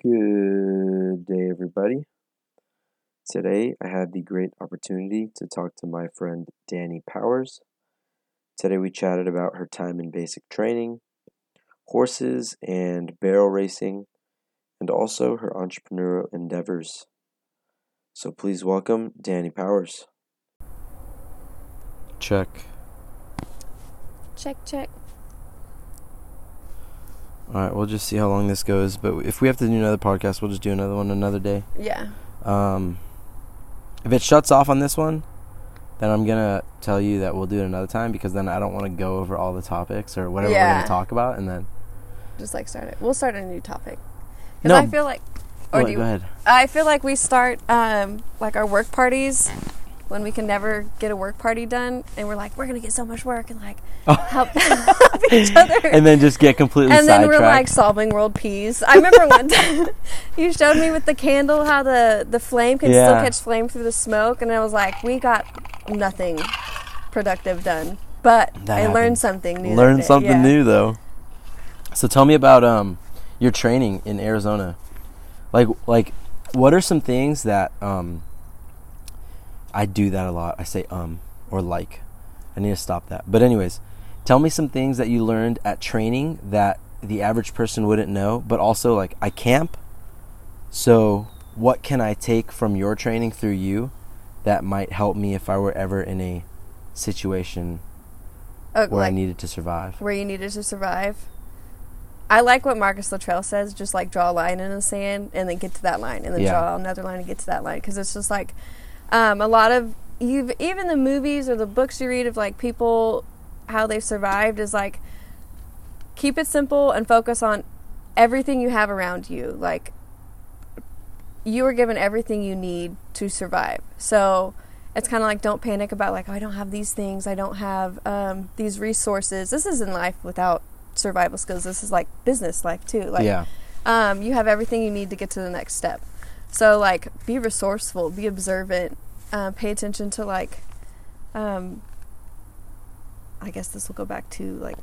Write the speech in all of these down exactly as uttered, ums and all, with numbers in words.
Good day, everybody. Today, I had the great opportunity to talk to my friend Danny Powers. Today, we chatted about her time in basic training, horses and barrel racing, and also her entrepreneurial endeavors. So please welcome Danny Powers. Check. Check, check. Alright, we'll just see how long this goes, but if we have to do another podcast, we'll just do another one another day. Yeah. Um, if it shuts off on this one, then I'm going to tell you that we'll do it another time, because then I don't want to go over all the topics or whatever yeah. we're going to talk about, and then... Just, like, start it. We'll start a new topic. No. I feel like... Or go, do you, go ahead. I feel like we start, um, like, our work parties... when we can never get a work party done, and we're like, we're going to get so much work, and, like, oh. help, help each other. And then just get completely and sidetracked. And then we're, like, solving world peace. I remember one time you showed me with the candle how the, the flame can yeah. still catch flame through the smoke, and I was like, we got nothing productive done. But that I happened. learned something new. Learned something yeah. new, though. So tell me about um your training in Arizona. Like, like what are some things that... um. I do that a lot. I say um or like. I need to stop that. But anyways, tell me some things that you learned at training that the average person wouldn't know, but also, like, I camp. So what can I take from your training through you that might help me if I were ever in a situation oh, where like I needed to survive? Where you needed to survive. I like what Marcus Luttrell says, just, like, draw a line in the sand and then get to that line and then yeah. draw another line and get to that line, because it's just like... Um, a lot of, you've, even the movies or the books you read of, like, people, how they've survived is, like, keep it simple and focus on everything you have around you. Like, you are given everything you need to survive. So it's kind of like, don't panic about, like, oh, I don't have these things. I don't have um, these resources. This isn't life without survival skills. This is, like, business life, too. Like, yeah. um, you have everything you need to get to the next step. So, like, be resourceful, be observant, uh, pay attention to, like, um, I guess this will go back to, like,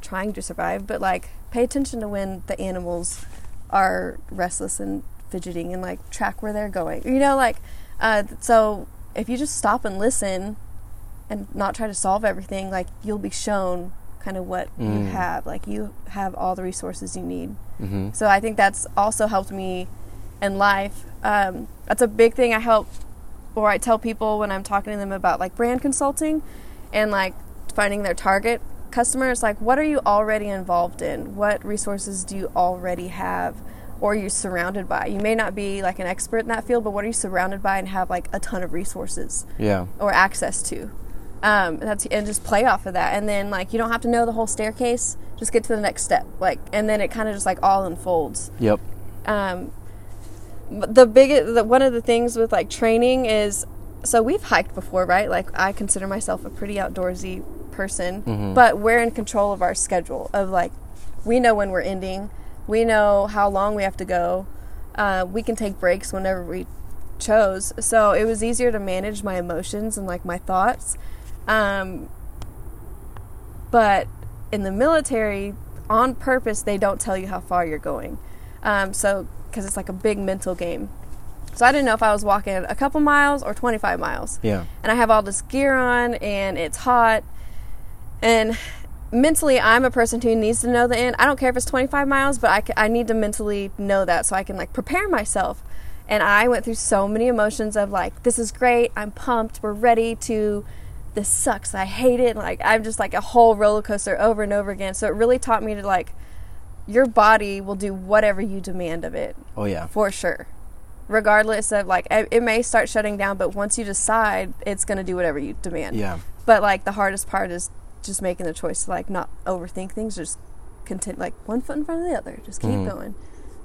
trying to survive, but, like, pay attention to when the animals are restless and fidgeting and, like, track where they're going. You know, like, uh, so if you just stop and listen and not try to solve everything, like, you'll be shown kind of what mm. you have. Like, you have all the resources you need. Mm-hmm. So I think that's also helped me in life. Um, that's a big thing I help, or I tell people when I'm talking to them about, like, brand consulting and, like, finding their target customers. Like, what are you already involved in? What resources do you already have, or are you surrounded by? You may not be, like, an expert in that field, but what are you surrounded by and have, like, a ton of resources yeah. or access to? Um, that's, and just play off of that. And then, like, you don't have to know the whole staircase. Just get to the next step. Like, and then it kind of just, like, all unfolds. Yep. Um, the big, the, one of the things with, like, training is, so we've hiked before, right? Like, I consider myself a pretty outdoorsy person, mm-hmm. but we're in control of our schedule of, like, we know when we're ending. We know how long we have to go. Uh, we can take breaks whenever we chose. So it was easier to manage my emotions and, like, my thoughts. Um, but in the military, on purpose, they don't tell you how far you're going. Um, so, cause it's like a big mental game. So I didn't know if I was walking a couple miles or twenty-five miles. Yeah. And I have all this gear on and it's hot, and mentally I'm a person who needs to know the end. I don't care if it's twenty-five miles, but I, c- I need to mentally know that so I can, like, prepare myself. And I went through so many emotions of, like, this is great. I'm pumped. We're ready to, this sucks, I hate it, like, I'm just, like, a whole roller coaster over and over again. So it really taught me to, like, your body will do whatever you demand of it. Oh yeah, for sure. Regardless of, like, it may start shutting down, but once you decide, it's going to do whatever you demand. Yeah. But, like, the hardest part is just making the choice to, like, not overthink things, just continue, like one foot in front of the other, just keep mm. going.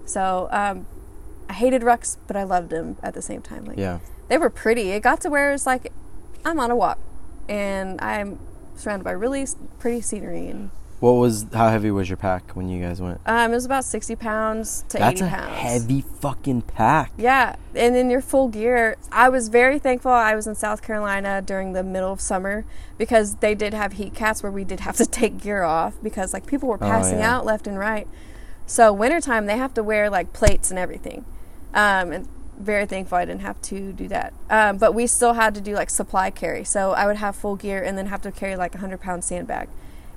So um, I hated rucks, but I loved them at the same time. Like, yeah. They were pretty. It got to where it's like I'm on a walk, and I'm surrounded by really pretty scenery. And what was how heavy was your pack when you guys went? Um, it was about sixty pounds to That's eighty pounds. That's a heavy fucking pack. Yeah, and in your full gear. I was very thankful I was in South Carolina during the middle of summer because they did have heat caps where we did have to take gear off because like people were passing oh, yeah. out left and right. So wintertime they have to wear like plates and everything. Um, and very thankful I didn't have to do that. Um, but we still had to do like supply carry. So I would have full gear and then have to carry like a hundred pound sandbag.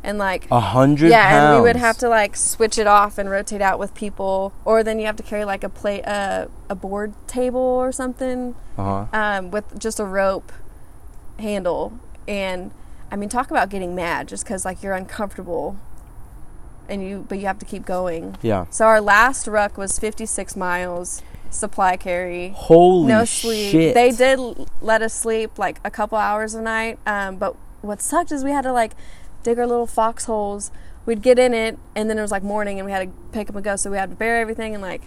And like a hundred yeah pounds. And we would have to like switch it off and rotate out with people, or then you have to carry like a plate uh, a board table or something uh-huh. um with just a rope handle. And I mean, talk about getting mad just because like you're uncomfortable and you but you have to keep going. Yeah, so our last ruck was fifty-six miles supply carry. Holy no sleep. Shit. They did let us sleep like a couple hours a night, um but what sucked is we had to like dig our little foxholes. We'd get in it, and then it was like morning, and we had to pick up and go. So we had to bury everything, and like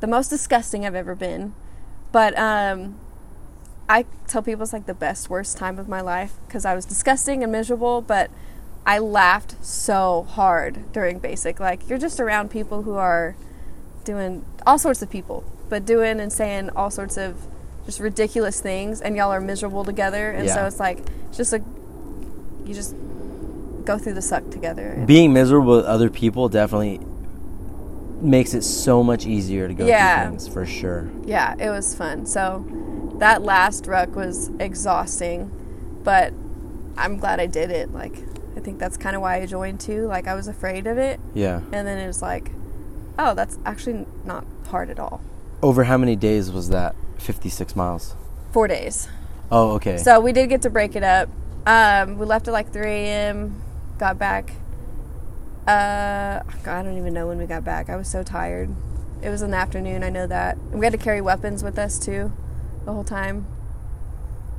the most disgusting I've ever been. But um, I tell people it's like the best worst time of my life because I was disgusting and miserable. But I laughed so hard during basic. Like you're just around people who are doing all sorts of people, but doing and saying all sorts of just ridiculous things, and y'all are miserable together. And yeah. so it's like it's just like you just. Go through the suck together. Being miserable with other people definitely makes it so much easier to go yeah. through things, for sure. Yeah, it was fun. So that last ruck was exhausting, but I'm glad I did it. Like, I think that's kind of why I joined too. Like, I was afraid of it. Yeah. And then it was like, oh, that's actually not hard at all. Over how many days was that? fifty-six miles. Four days. Oh, okay. So we did get to break it up. Um, we left at like three a.m. Got back. Uh, God, I don't even know when we got back. I was so tired. It was in the afternoon. I know that. And we had to carry weapons with us too, the whole time.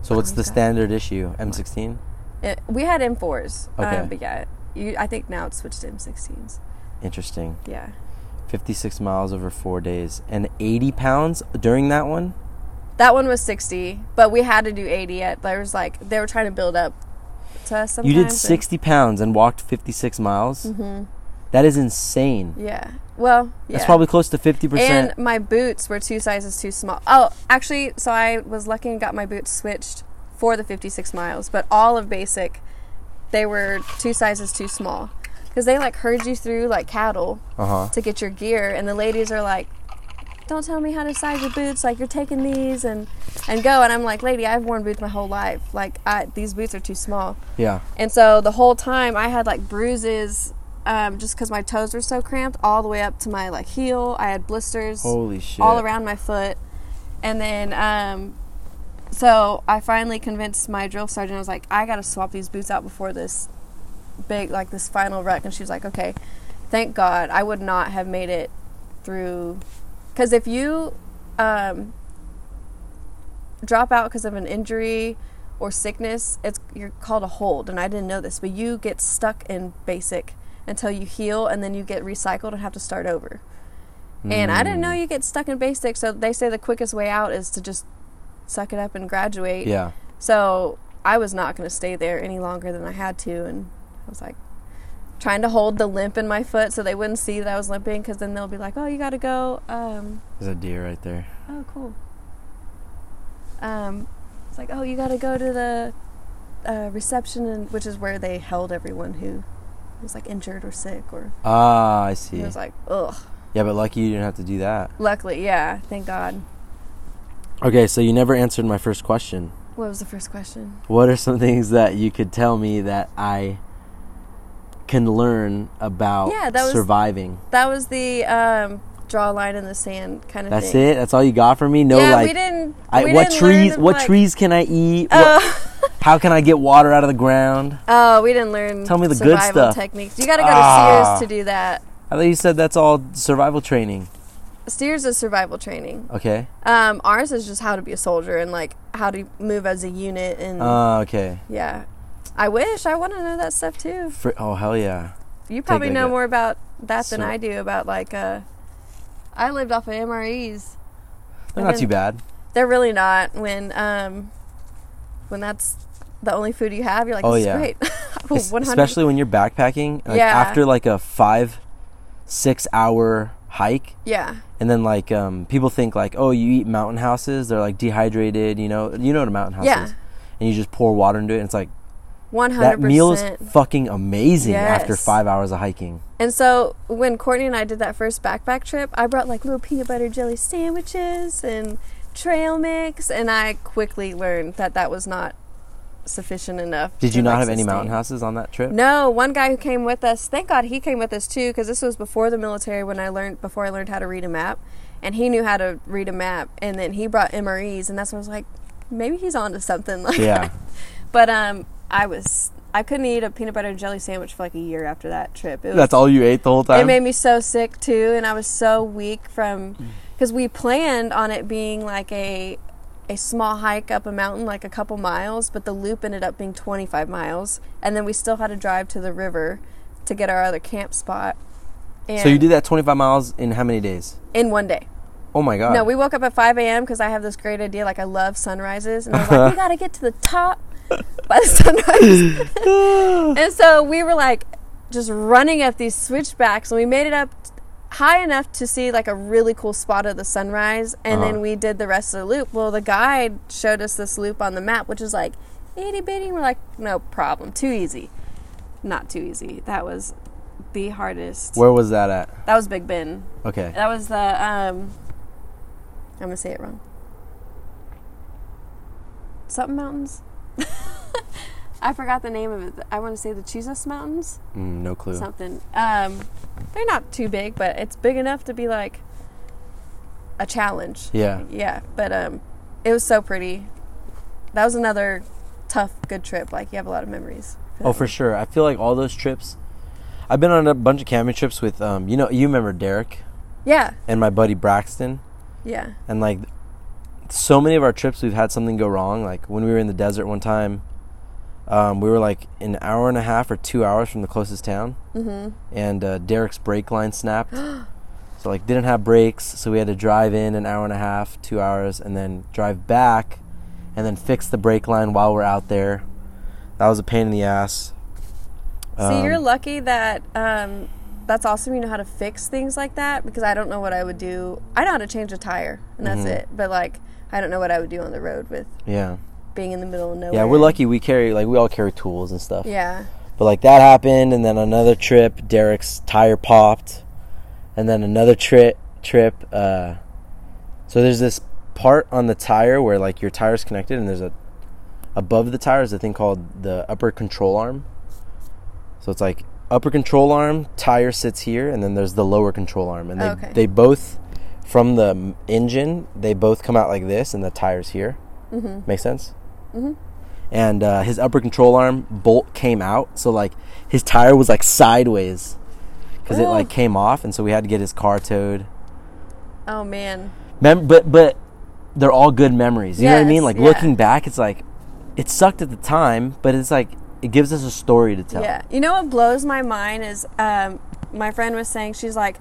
So oh what's the God. standard issue? M sixteen. It, we had M fours. Okay. Um, but yeah, you, I think now it's switched to M sixteens. Interesting. Yeah. Fifty-six miles over four days and eighty pounds during that one. That one was sixty, but we had to do eighty. At there was like they were trying to build up. You did sixty and pounds and walked fifty-six miles. Mm-hmm. That is insane. Yeah. Well, yeah. That's probably close to fifty percent. And my boots were two sizes too small. Oh, actually, so I was lucky and got my boots switched for the fifty-six miles. But all of basic, they were two sizes too small. Because they, like, herd you through, like, cattle uh-huh. to get your gear. And the ladies are like, don't tell me how to size your boots. Like, you're taking these and, and go. And I'm like, lady, I've worn boots my whole life. Like, I, these boots are too small. Yeah. And so the whole time I had, like, bruises um, just because my toes were so cramped all the way up to my, like, heel. I had blisters. Holy shit. All around my foot. And then um, so I finally convinced my drill sergeant. I was like, I got to swap these boots out before this big, like, this final ruck. And she was like, okay, thank God. I would not have made it through... Because if you um, drop out because of an injury or sickness, it's you're called a hold, and I didn't know this, but you get stuck in basic until you heal, and then you get recycled and have to start over. Mm. And I didn't know you get stuck in basic, so they say the quickest way out is to just suck it up and graduate. Yeah. So I was not going to stay there any longer than I had to, and I was like, trying to hold the limp in my foot so they wouldn't see that I was limping, because then they'll be like, oh, you got to go. Um, There's a deer right there. Oh, cool. Um, it's like, oh, you got to go to the uh, reception, and which is where they held everyone who was, like, injured or sick. Or Ah, I see. It was like, ugh. Yeah, but lucky you didn't have to do that. Luckily, yeah. Thank God. Okay, so you never answered my first question. What was the first question? What are some things that you could tell me that I... can learn about yeah, that was, surviving. That was the um, draw a line in the sand kind of That's thing. That's it? That's all you got for me? No, yeah, like... we didn't... I, we what didn't trees What like, trees can I eat? Oh. What, how can I get water out of the ground? Oh, we didn't learn Tell me the survival good stuff. Techniques. You gotta go ah. to Sears to do that. I thought you said that's all survival training. Sears is survival training. Okay. Um, ours is just how to be a soldier and, like, how to move as a unit and... Oh, uh, okay. Yeah. I wish. I want to know that stuff, too. For, oh, hell yeah. You probably know more about that so, than I do about, like, uh, I lived off of M R Es. They're not too bad. They're really not. When um, when that's the only food you have, you're like, oh, this yeah. is great. one hundred Especially when you're backpacking. Like, yeah. After, like, a five, six-hour hike. Yeah. And then, like, um, people think, like, oh, you eat mountain houses. They're, like, dehydrated, you know. You know what a mountain house yeah. is. And you just pour water into it, and it's like, one hundred percent That meal is fucking amazing yes. after five hours of hiking. And so when Courtney and I did that first backpack trip, I brought like little peanut butter jelly sandwiches and trail mix, and I quickly learned that that was not sufficient enough. Did you not have any mountain houses on that trip? No, one guy who came with us, thank God he came with us too, because this was before the military when I learned, before I learned how to read a map, and he knew how to read a map, and then he brought M R Es, and that's when I was like, maybe he's onto something. Like, yeah. But, um, I was I couldn't eat a peanut butter and jelly sandwich for like a year after that trip. It was, that's all you ate the whole time? It made me so sick too, and I was so weak from, because we planned on it being like a a small hike up a mountain, like a couple miles, but the loop ended up being twenty-five miles, and then we still had to drive to the river to get our other camp spot. And so you did that twenty-five miles in how many days? In one day. Oh, my God. No, we woke up at five a.m. because I have this great idea. Like, I love sunrises, and I was like, we got to get to the top by the sunrise. And so we were like just running up these switchbacks, and we made it up high enough to see like a really cool spot of the sunrise, and uh-huh. then we did the rest of the loop. Well, the guide showed us this loop on the map, which is like itty bitty. We're like, no problem, too easy. Not too easy. That was the hardest. Where was that at? That was Big Ben. Okay. That was the um I'm gonna say it wrong. Something mountains. I forgot the name of it. I want to say the Chisos Mountains. Mm, no clue. Something. Um, they're not too big, but it's big enough to be like a challenge. Yeah. Yeah. But um, it was so pretty. That was another tough, good trip. Like, you have a lot of memories. Oh, for sure. I feel like all those trips. I've been on a bunch of camping trips with, um, you know, you remember Derek? Yeah. And my buddy Braxton. Yeah. And like, so many of our trips we've had something go wrong. Like when we were in the desert one time, um, we were like an hour and a half or two hours from the closest town, mm-hmm. and uh, Derek's brake line snapped. So like didn't have brakes, so we had to drive in an hour and a half, two hours, and then drive back, and then fix the brake line while we're out there. That was a pain in the ass. Um, so you're lucky that. Um, that's awesome. You know how to fix things like that, because I don't know what I would do. I know how to change a tire, and that's mm-hmm. it. But like. I don't know what I would do on the road with yeah. being in the middle of nowhere. Yeah, we're lucky we carry, like, we all carry tools and stuff. Yeah. But, like, that happened, and then another trip, Derek's tire popped, and then another tri- trip. Uh, so there's this part on the tire where, like, your tire's connected, and there's a, above the tire is a thing called the upper control arm. So it's, like, upper control arm, tire sits here, and then there's the lower control arm. And they, okay. they both... From the engine, they both come out like this, and the tire's here. Mm-hmm. Make sense? Mm-hmm. And uh, his upper control arm bolt came out, so like his tire was like sideways because it like came off, and so we had to get his car towed. Oh man! Mem- but but they're all good memories. You yes, know what I mean? Like yeah. looking back, it's like it sucked at the time, but it's like it gives us a story to tell. Yeah. You know what blows my mind is um, my friend was saying, she's like,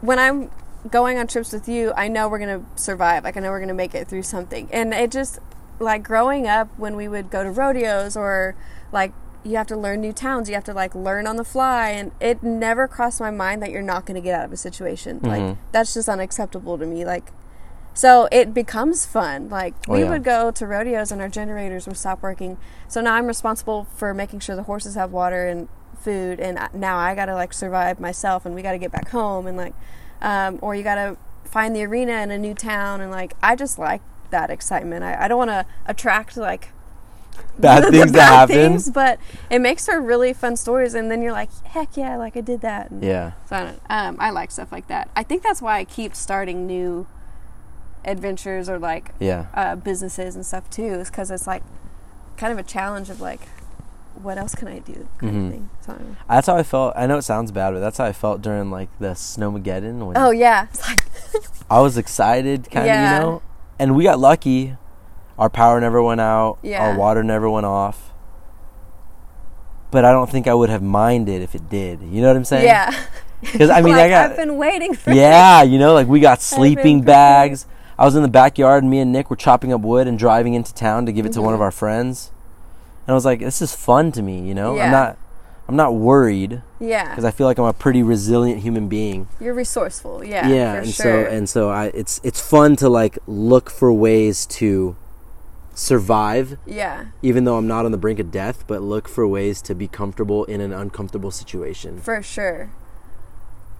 when I'm going on trips with you, I know we're going to survive. Like, I know we're going to make it through something. And it just, like, growing up when we would go to rodeos or, like, you have to learn new towns. You have to, like, learn on the fly. And it never crossed my mind that you're not going to get out of a situation. Mm-hmm. Like, that's just unacceptable to me. Like, so it becomes fun. Like, oh, we yeah. would go to rodeos and our generators would stop working. So now I'm responsible for making sure the horses have water and food. And now I got to, like, survive myself. And we got to get back home and, like... Um, or you gotta find the arena in a new town, and like I just like that excitement. I, I don't want to attract like bad the, things the bad that happen, things, but it makes for really fun stories. And then you're like, heck yeah, like I did that. And yeah. So I, don't, um, I like stuff like that. I think that's why I keep starting new adventures or like yeah. uh, businesses and stuff too, is because it's like kind of a challenge of like, what else can I do? Kind mm-hmm. of thing. So, that's how I felt. I know it sounds bad, but that's how I felt during like the Snowmageddon. When oh yeah, I was excited, kind of, yeah. you know. And we got lucky. Our power never went out. Yeah. Our water never went off. But I don't think I would have minded if it did. You know what I'm saying? Yeah. Because I mean, like, I got. I've been waiting for. Yeah, you know, like we got sleeping bags. I was in the backyard, and me and Nick were chopping up wood and driving into town to give it mm-hmm. to one of our friends. And I was like, this is fun to me, you know. Yeah. I'm not, I'm not worried. Yeah. Because I feel like I'm a pretty resilient human being. You're resourceful, yeah. Yeah, for and sure. so and so, I it's it's fun to like look for ways to survive. Yeah. Even though I'm not on the brink of death, but look for ways to be comfortable in an uncomfortable situation. For sure.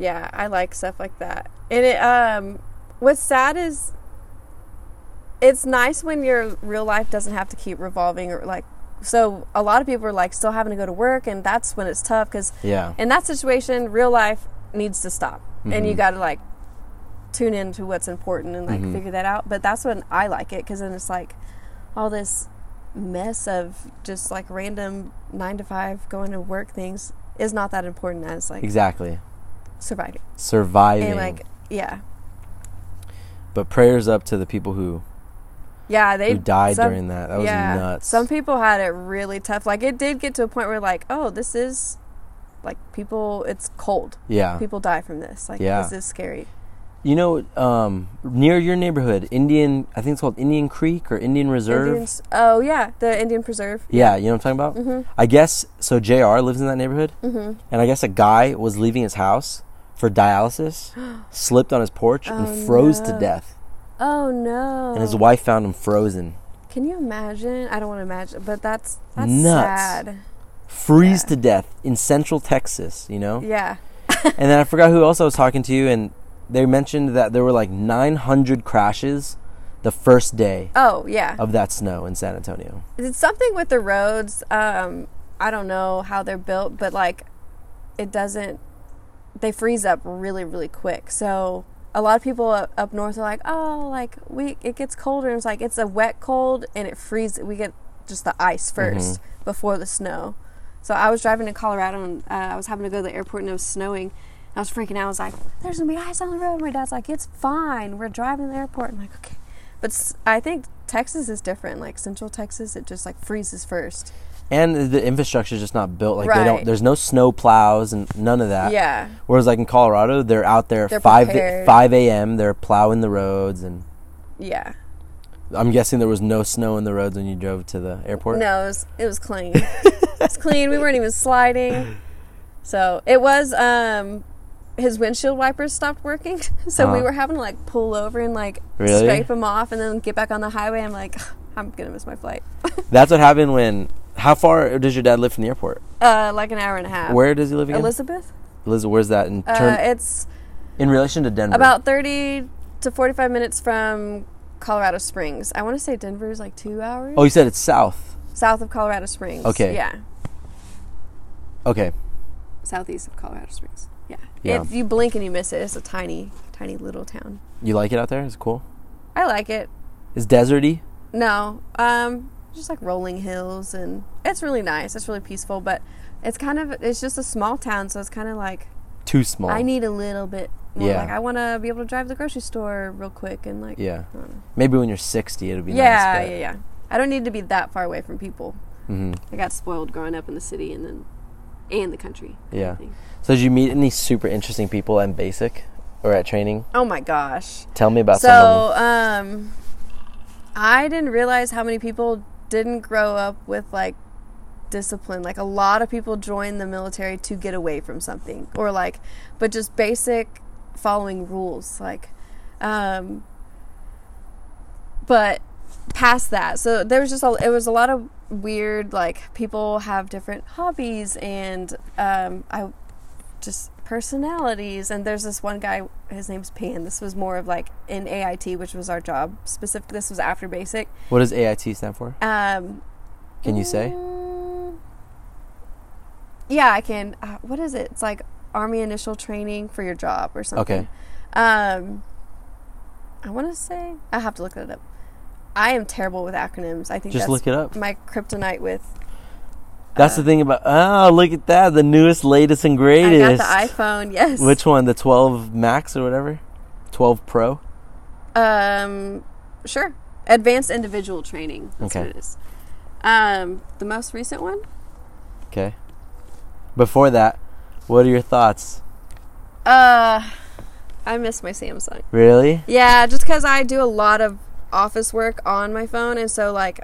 Yeah, I like stuff like that. And it, um, what's sad is it's nice when your real life doesn't have to keep revolving. Or like, so a lot of people are like still having to go to work, and that's when it's tough because yeah. in that situation, real life needs to stop. Mm-hmm. And you got to like tune into what's important and like mm-hmm. figure that out. But that's when I like it because then it's like all this mess of just like random nine to five going to work things is not that important as like... Exactly. Surviving. Surviving. And like, yeah. But prayers up to the people who yeah, they who died some, during that. That was yeah. nuts. Some people had it really tough. Like, it did get to a point where, like, oh, this is, like, people, it's cold. Yeah. People die from this. Like, yeah. this is scary. You know, um, near your neighborhood, Indian, I think it's called Indian Creek or Indian Reserve. Indians, oh, yeah, the Indian Preserve. Yeah, you know what I'm talking about? Mm-hmm. I guess, so J R lives in that neighborhood. Mm-hmm. And I guess a guy was leaving his house for dialysis, slipped on his porch, oh, and froze no. to death. Oh, no. And his wife found him frozen. Can you imagine? I don't want to imagine, but that's, that's nuts. Sad. Freeze yeah. to death in Central Texas, you know? Yeah. And then I forgot who else I was talking to, and they mentioned that there were like nine hundred crashes the first day oh, yeah. of that snow in San Antonio. It's something with the roads. Um, I don't know how they're built, but like it doesn't... They freeze up really, really quick. So a lot of people up, up north are like, oh, like we it gets colder. And it's like it's a wet cold and it freezes. We get just the ice first mm-hmm. before the snow. So I was driving to Colorado and uh, I was having to go to the airport and it was snowing. And I was freaking out. I was like, there's going to be ice on the road. My dad's like, it's fine. We're driving to the airport. I'm like, okay. But I think Texas is different. Like Central Texas, it just like freezes first. And the infrastructure is just not built. Like right. they don't. There's no snow plows and none of that. Yeah. Whereas like in Colorado, they're out there they're five prepared. five a m. They're plowing the roads and. Yeah. I'm guessing there was no snow in the roads when you drove to the airport. No, it was it was clean. It was clean. We weren't even sliding. So it was. Um, his windshield wipers stopped working, so uh-huh. we were having to like pull over and like really? Scrape them off and then get back on the highway. I'm like, I'm gonna miss my flight. That's what happened when. How far does your dad live from the airport? Uh, like an hour and a half. Where does he live again? Elizabeth. Elizabeth, where's that? In turn, uh, it's in relation to Denver. About thirty to forty-five minutes from Colorado Springs. I want to say Denver is like two hours. Oh, you said it's south. South of Colorado Springs. Okay. Yeah. Okay. Southeast of Colorado Springs. Yeah. yeah. If you blink and you miss it, it's a tiny, tiny little town. You like it out there? It's cool. I like it. It's deserty. No. Um. Just like rolling hills, and it's really nice. It's really peaceful, but it's kind of it's just a small town, so it's kind of like too small. I need a little bit more. Yeah. Like I want to be able to drive to the grocery store real quick and like yeah. Maybe when you're sixty, it'll be yeah, nice. Yeah, yeah, yeah. I don't need to be that far away from people. Mm-hmm. I got spoiled growing up in the city and then and the country. Yeah. So did you meet any super interesting people at Basic or at training? Oh my gosh! Tell me about so, some of them. um, I didn't realize how many people. Didn't grow up with like discipline. Like a lot of people join the military to get away from something or like but just basic following rules like um but past that. So there was just a, it was a lot of weird like people have different hobbies and um I just personalities and there's this one guy his name's Pan. This was more of like in A I T which was our job specifically. This was after basic. What does A I T stand for? Um can you say? Um, yeah I can. Uh, what is it? It's like Army Initial Training for your job or something. Okay. um I want to say I have to look it up. I am terrible with acronyms. I think just that's look it up. My kryptonite with That's the thing about, oh, look at that, the newest, latest, and greatest. I got the iPhone, yes. Which one, the twelve Max or whatever? twelve Pro? Um, sure. Advanced Individual Training. That's okay. what it is. Um, the most recent one? Okay. Before that, what are your thoughts Uh, I miss my Samsung. Really? Yeah, just because I do a lot of office work on my phone, and so, like,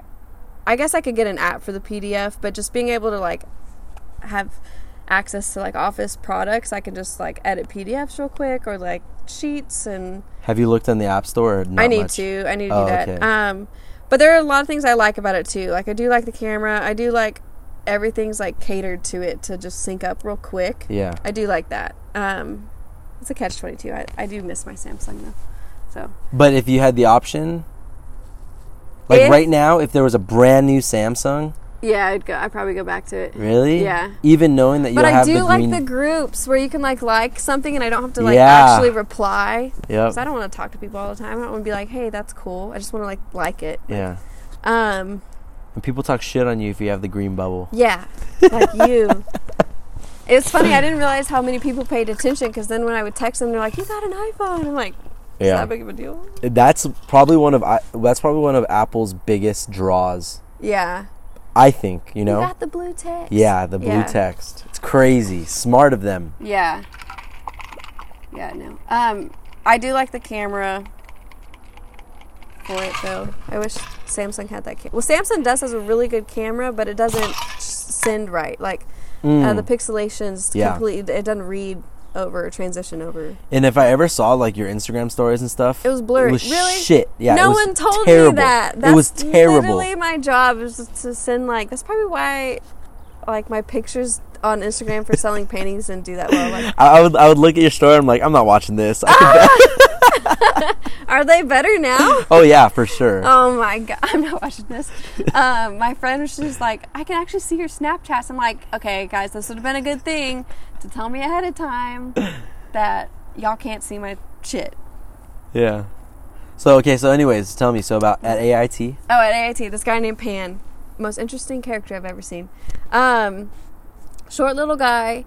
I guess I could get an app for the P D F, but just being able to, like, have access to, like, office products, I can just, like, edit P D Fs real quick, or, like, sheets, and... Have you looked on the App Store? Or not I need much? to. I need to oh, do that. Okay. Um, but there are a lot of things I like about it, too. Like, I do like the camera. I do like... Everything's, like, catered to it to just sync up real quick. Yeah. I do like that. Um, it's a catch twenty-two. I, I do miss my Samsung, though. So. But if you had the option, like, if, right now, if there was a brand new Samsung. Yeah, I'd go. I'd probably go back to it. Really? Yeah. Even knowing that you don't have the But I do like green... the groups where you can, like, like something and I don't have to, like, yeah. actually reply. Yeah. Because I don't want to talk to people all the time. I don't want to be like, hey, that's cool. I just want to, like, like it. Yeah. Like, um... And people talk shit on you if you have the green bubble. Yeah, like you. It's funny. I didn't realize how many people paid attention because then when I would text them, they're like, "You got an iPhone." I'm like, "Is yeah. that big of a deal?" That's probably one of I, that's probably one of Apple's biggest draws. Yeah. I think you know. You got the blue text. Yeah, the blue yeah. text. It's crazy. Smart of them. Yeah. Yeah. No. Um, I do like the camera. For it though, I wish Samsung had that. Cam- well, Samsung does has a really good camera, but it doesn't send right. Like mm. uh, the pixelations, yeah. completely it doesn't read over, transition over. And if I ever saw like your Instagram stories and stuff, it was blurry. It was really? Shit. Yeah. No it was one told terrible. me that. That's it was terrible. Literally, my job is to send like. That's probably why, like my pictures on Instagram for selling paintings didn't do that well. Like, I would I would look at your story. I'm like, I'm not watching this. I could bet. Are they better now? Oh yeah, for sure. Oh my god, I'm not watching this. Um, my friend was just like, I can actually see your Snapchats. I'm like, okay, guys, this would have been a good thing to tell me ahead of time that y'all can't see my shit. Yeah. So okay, so anyways, tell me so about at A I T. Oh, at A I T, this guy named Pan, most interesting character I've ever seen. Um, short little guy,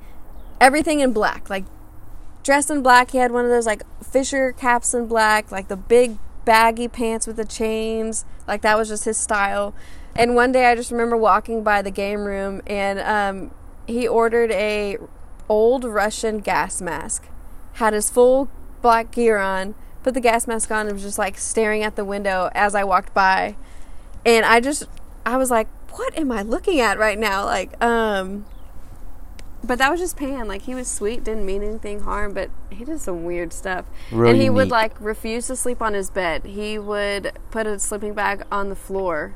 everything in black, like. Dressed in black, he had one of those like Fisher caps in black, like the big baggy pants with the chains, like that was just his style. And one day I just remember walking by the game room and um, he ordered a old Russian gas mask, had his full black gear on, put the gas mask on and was just like staring at the window as I walked by. And I just, I was like, what am I looking at right now? Like, um... But that was just Pan. Like, he was sweet, didn't mean anything harm, but he did some weird stuff. Really and he neat. would, like, refuse to sleep on his bed. He would put a sleeping bag on the floor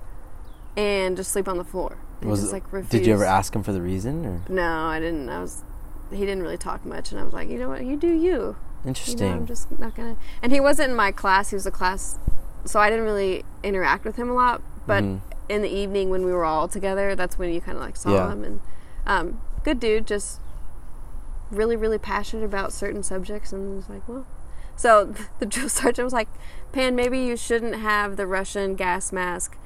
and just sleep on the floor. He was just, like, refused. Did you ever ask him for the reason? Or? No, I didn't. I was. He didn't really talk much, and I was like, you know what? You do you. Interesting. You know, I'm just not going to. And he wasn't in my class. He was a class. So I didn't really interact with him a lot. But mm. in the evening when we were all together, that's when you kind of, like, saw yeah. him. And, um... good dude, just really, really passionate about certain subjects, and I was like, well. So the drill sergeant was like, Pan, maybe you shouldn't have the Russian gas mask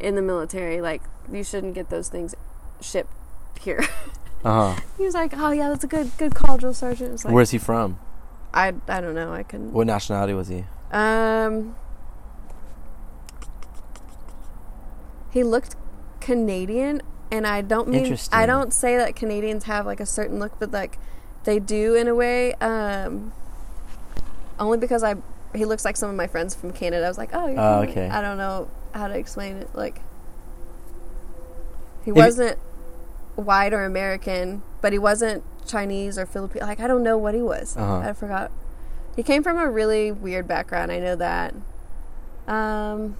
in the military. Like, you shouldn't get those things shipped here. Uh huh. He was like, oh, yeah, that's a good good call, drill sergeant. I was like, where's he from? I, I don't know. I couldn't. What nationality was he? Um, he looked Canadian. And I don't mean, I don't say that Canadians have, like, a certain look, but, like, they do in a way. Um, only because I, he looks like some of my friends from Canada. I was like, oh, you're uh, okay. I don't know how to explain it. Like, he if wasn't it, white or American, but he wasn't Chinese or Filipino. Like, I don't know what he was. Uh-huh. I forgot. He came from a really weird background. I know that. Um...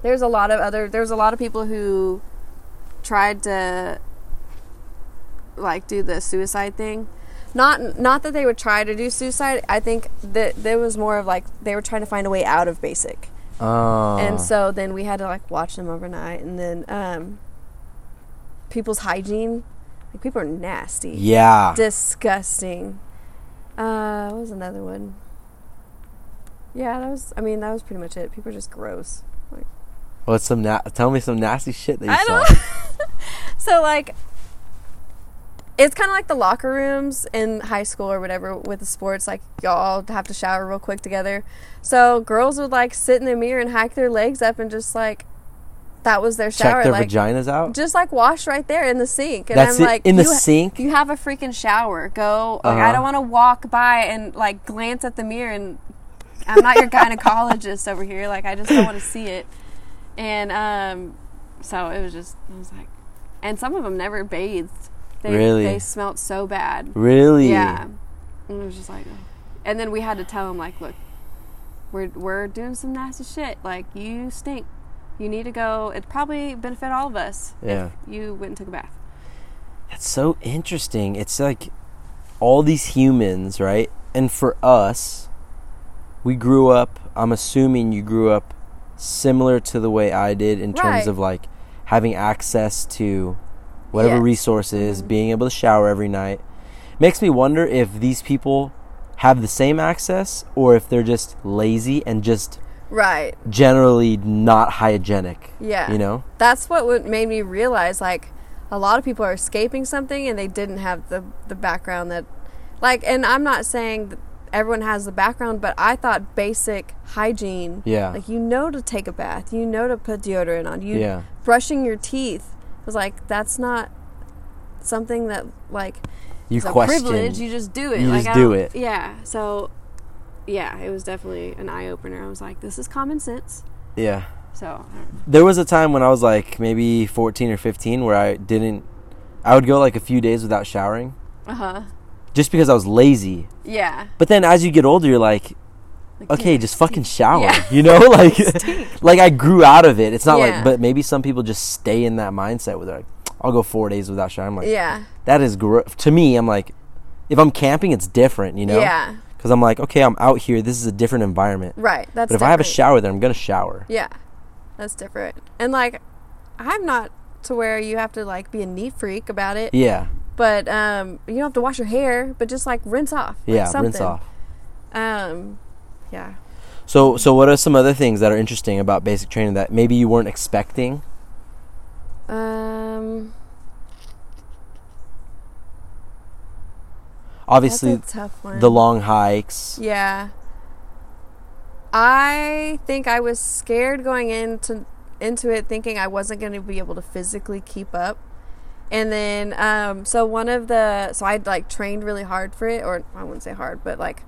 There's a lot of other, there's a lot of people who tried to, like, do the suicide thing. Not not that they would try to do suicide. I think that there was more of, like, they were trying to find a way out of basic. Oh. And so then we had to, like, watch them overnight. And then um, people's hygiene. Like, people are nasty. Yeah. Disgusting. Uh, what was another one? Yeah, that was, I mean, that was pretty much it. People are just gross. What's some na- tell me some nasty shit that you I saw. Don't so, like, it's kind of like the locker rooms in high school or whatever with the sports. Like, y'all have to shower real quick together. So, girls would, like, sit in the mirror and hike their legs up and just, like, that was their shower. Check their like, vaginas out? Just like wash right there in the sink. And That's I'm it? like, in the ha- sink? You have a freaking shower. Go. Like, uh-huh. I don't want to walk by and like glance at the mirror and I'm not your gynecologist over here. Like, I just don't want to see it. And um, so it was just, I was like, and some of them never bathed. They, really? They smelled so bad. Really? Yeah. And it was just like, and then we had to tell them like, look, we're we're doing some nasty shit. Like, you stink. You need to go. It'd probably benefit all of us yeah. if you went and took a bath. That's so interesting. It's like all these humans, right? And for us, we grew up, I'm assuming you grew up similar to the way I did in right. terms of like having access to whatever yes. resources, mm-hmm. being able to shower every night. Makes me wonder if these people have the same access or if they're just lazy and just right. generally not hygienic. Yeah. You know? That's what made me realize, like, a lot of people are escaping something and they didn't have the, the background that, like, and I'm not saying that everyone has the background, but I thought basic hygiene. Yeah. Like, you know to take a bath. You know to put deodorant on. You, yeah. brushing your teeth. Was like, that's not something that, like, you question. Privilege. You just do it. You like, just do it. Yeah. So, yeah, it was definitely an eye-opener. I was like, this is common sense. Yeah. So, I don't know. There was a time when I was, like, maybe fourteen or fifteen where I didn't... I would go, like, a few days without showering. Uh-huh. Just because I was lazy. Yeah. But then as you get older, you're like... Like, okay, dude, just fucking shower, yeah. you know? Like, like I grew out of it. It's not yeah. like, but maybe some people just stay in that mindset where they're like, I'll go four days without showering. I'm like, yeah. that is gross. To me, I'm like, if I'm camping, it's different, you know? Yeah. Because I'm like, okay, I'm out here. This is a different environment. Right, that's But if different. I have a shower there, I'm going to shower. Yeah, that's different. And, like, I'm not to where you have to, like, be a neat freak about it. Yeah. But um, you don't have to wash your hair, but just, like, rinse off. Like yeah, something. rinse off. Um... Yeah. So so what are some other things that are interesting about basic training that maybe you weren't expecting? Um Obviously that's a tough one. The long hikes. Yeah. I think I was scared going into into it thinking I wasn't going to be able to physically keep up. And then um so one of the so I'd like trained really hard for it, or I wouldn't say hard, but like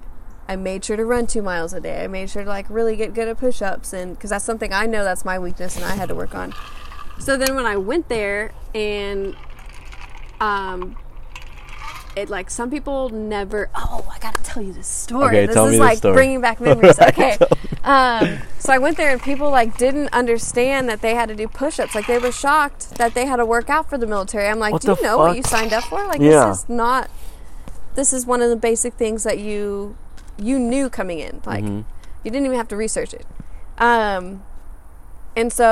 I made sure to run two miles a day. I made sure to, like, really get good at push-ups, and because that's something I know that's my weakness and I had to work on. So then when I went there, and um, it, like, some people never... Oh, I got to tell you this story. Okay, this tell is, me like, this story. Bringing back memories. Right, okay. Um, so I went there, and people, like, didn't understand that they had to do push-ups. Like, they were shocked that they had to work out for the military. I'm like, what do you know fuck? What you signed up for? Like, yeah. this is not... This is one of the basic things that you... you knew coming in, like, mm-hmm. you didn't even have to research it. Um, and so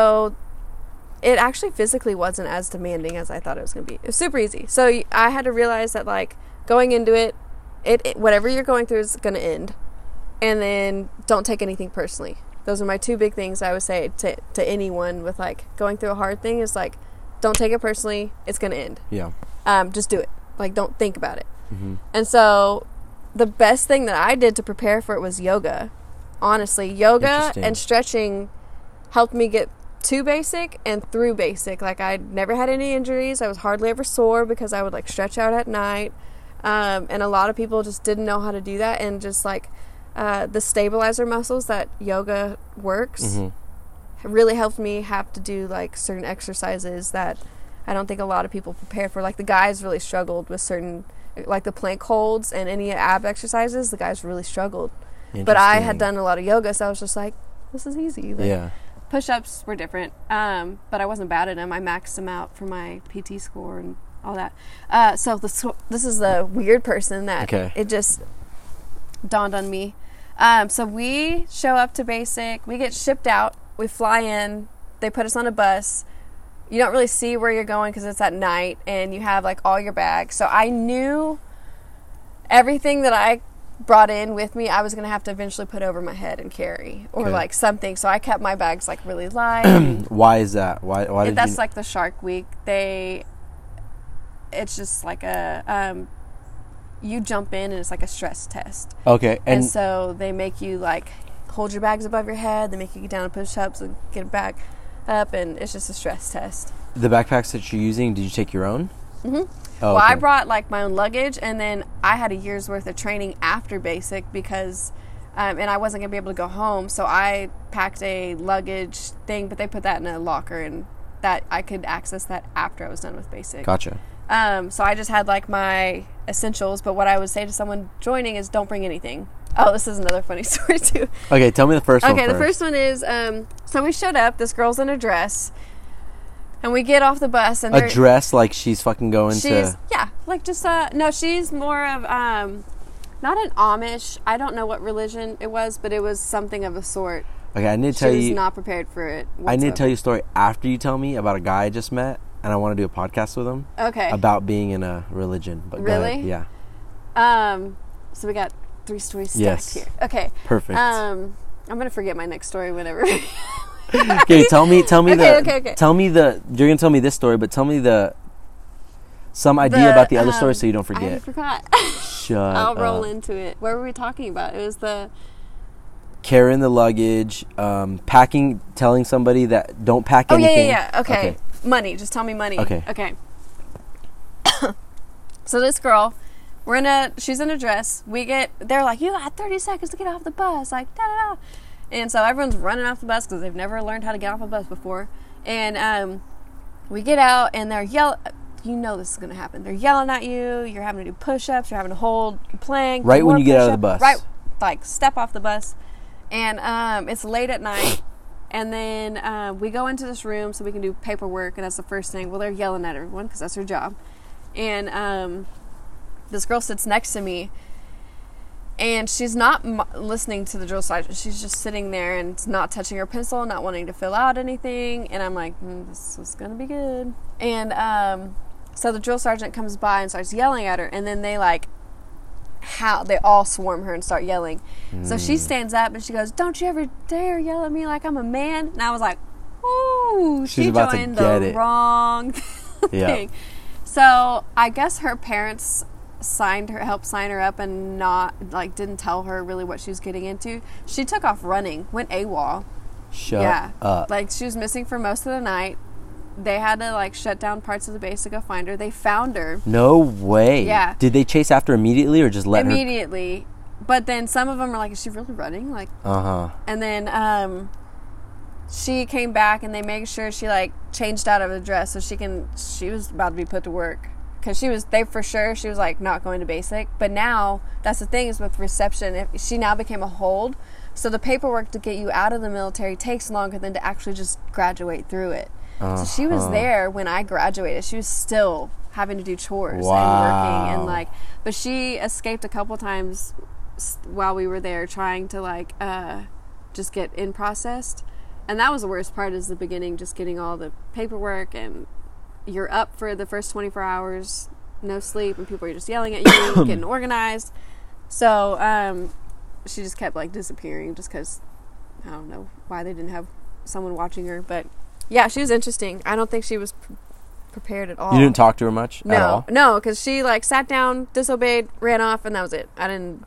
it actually physically wasn't as demanding as I thought it was going to be. It was super easy. So I had to realize that, like, going into it, it, it whatever you're going through is going to end. And then don't take anything personally. Those are my two big things I would say to, to anyone with, like, going through a hard thing is, like, don't take it personally. It's going to end. Yeah. Um, just do it. Like, don't think about it. Mm-hmm. And so... the best thing that I did to prepare for it was yoga. Honestly, yoga and stretching helped me get to basic and through basic. Like, I never had any injuries. I was hardly ever sore because I would, like, stretch out at night. Um, and a lot of people just didn't know how to do that. And just, like, uh, the stabilizer muscles that yoga works mm-hmm. really helped me have to do, like, certain exercises that I don't think a lot of people prepare for. Like, the guys really struggled with certain... like the plank holds and any ab exercises, the guys really struggled. But I had done a lot of yoga, so I was just like, this is easy. Like, yeah. Push-ups were different, um, but I wasn't bad at them. I maxed them out for my P T score and all that. Uh, so this, this is the weird person that okay. it just dawned on me. Um, so we show up to basic. We get shipped out. We fly in. They put us on a bus. You don't really see where you're going because it's at night and you have, like, all your bags. So I knew everything that I brought in with me I was going to have to eventually put over my head and carry or, okay. like, something. So I kept my bags, like, really light. Why is that? Why, why did That's, you... like, the Shark Week. They – it's just, like, a um, – you jump in and it's, like, a stress test. Okay. And, and so they make you, like, hold your bags above your head. They make you get down and push-ups and get it back. up, and it's just a stress test. The backpacks that you're using, did you take your own? Mm-hmm. Oh, well, okay. I brought, like, my own luggage, and then I had a year's worth of training after basic because, um, and I wasn't going to be able to go home, so I packed a luggage thing, but they put that in a locker, and that I could access that after I was done with basic. Gotcha. Um, so I just had, like, my essentials, but what I would say to someone joining is don't bring anything. Oh, this is another funny story, too. Okay, tell me the first okay, one Okay, the first one is, um, so we showed up. This girl's in a dress. And we get off the bus. And a dress like she's fucking going she's, to... Yeah, like just... Uh, no, she's more of... Um, not an Amish. I don't know what religion it was, but it was something of a sort. Okay, I need to tell you... She was not prepared for it whatsoever. I need to tell you a story after you tell me about a guy I just met, and I want to do a podcast with him. Okay. About being in a religion. But really? Yeah. Um. So we got three stories stacked yes. here. Okay. Perfect. Um. I'm going to forget my next story whenever... Okay, tell me, tell me okay, the, okay, okay. tell me the, you're going to tell me this story, but tell me the, some idea the, about the other um, story so you don't forget. I forgot. Shut I'll up. I'll roll into it. What were we talking about? It was the. Carrying the luggage, um, packing, telling somebody that don't pack oh, anything. Oh, yeah, yeah, yeah. Okay. okay. Money. Just tell me money. Okay. Okay. So this girl, we're in a, she's in a dress. We get, they're like, you got thirty seconds to get off the bus. Like, da-da-da. And so everyone's running off the bus because they've never learned how to get off a bus before. And um, we get out, and they're yelling. You know this is going to happen. They're yelling at you. You're having to do push-ups. You're having to hold. You're playing. Right when you get out of the bus. Right. Like, step off the bus. And um, it's late at night. And then uh, we go into this room so we can do paperwork, and that's the first thing. Well, they're yelling at everyone because that's their job. And um, this girl sits next to me. And she's not m- listening to the drill sergeant. She's just sitting there and not touching her pencil, not wanting to fill out anything. And I'm like, mm, this is going to be good. And um, so the drill sergeant comes by and starts yelling at her. And then they, like, how they all swarm her and start yelling. Mm. So she stands up and she goes, don't you ever dare yell at me like I'm a man. And I was like, ooh, she's she joined the it. wrong thing. Yeah. So I guess her parents... signed her helped sign her up and not like didn't tell her really what she was getting into. She took off running, went AWOL. Shut yeah. up. Like she was missing for most of the night. They had to like shut down parts of the base to go find her. They found her. No way. Yeah. Did they chase after immediately or just let immediately. her immediately? But then some of them were like, is she really running? Like uh-huh. And then um she came back and they made sure she like changed out of the dress so she can she was about to be put to work. Because she was, they for sure, she was, like, not going to basic. But now, that's the thing is with reception, if she now became a hold. So the paperwork to get you out of the military takes longer than to actually just graduate through it. Uh-huh. So she was there when I graduated. She was still having to do chores wow. and working. and like. But she escaped a couple times while we were there trying to, like, uh, just get in processed. And that was the worst part is the beginning, just getting all the paperwork and... You're up for the first twenty-four hours, no sleep, and people are just yelling at you, getting organized. So um, she just kept, like, disappearing just because I don't know why they didn't have someone watching her. But, yeah, she was interesting. I don't think she was pre- prepared at all. You didn't talk to her much no, at all? No, because she, like, sat down, disobeyed, ran off, and that was it. I didn't.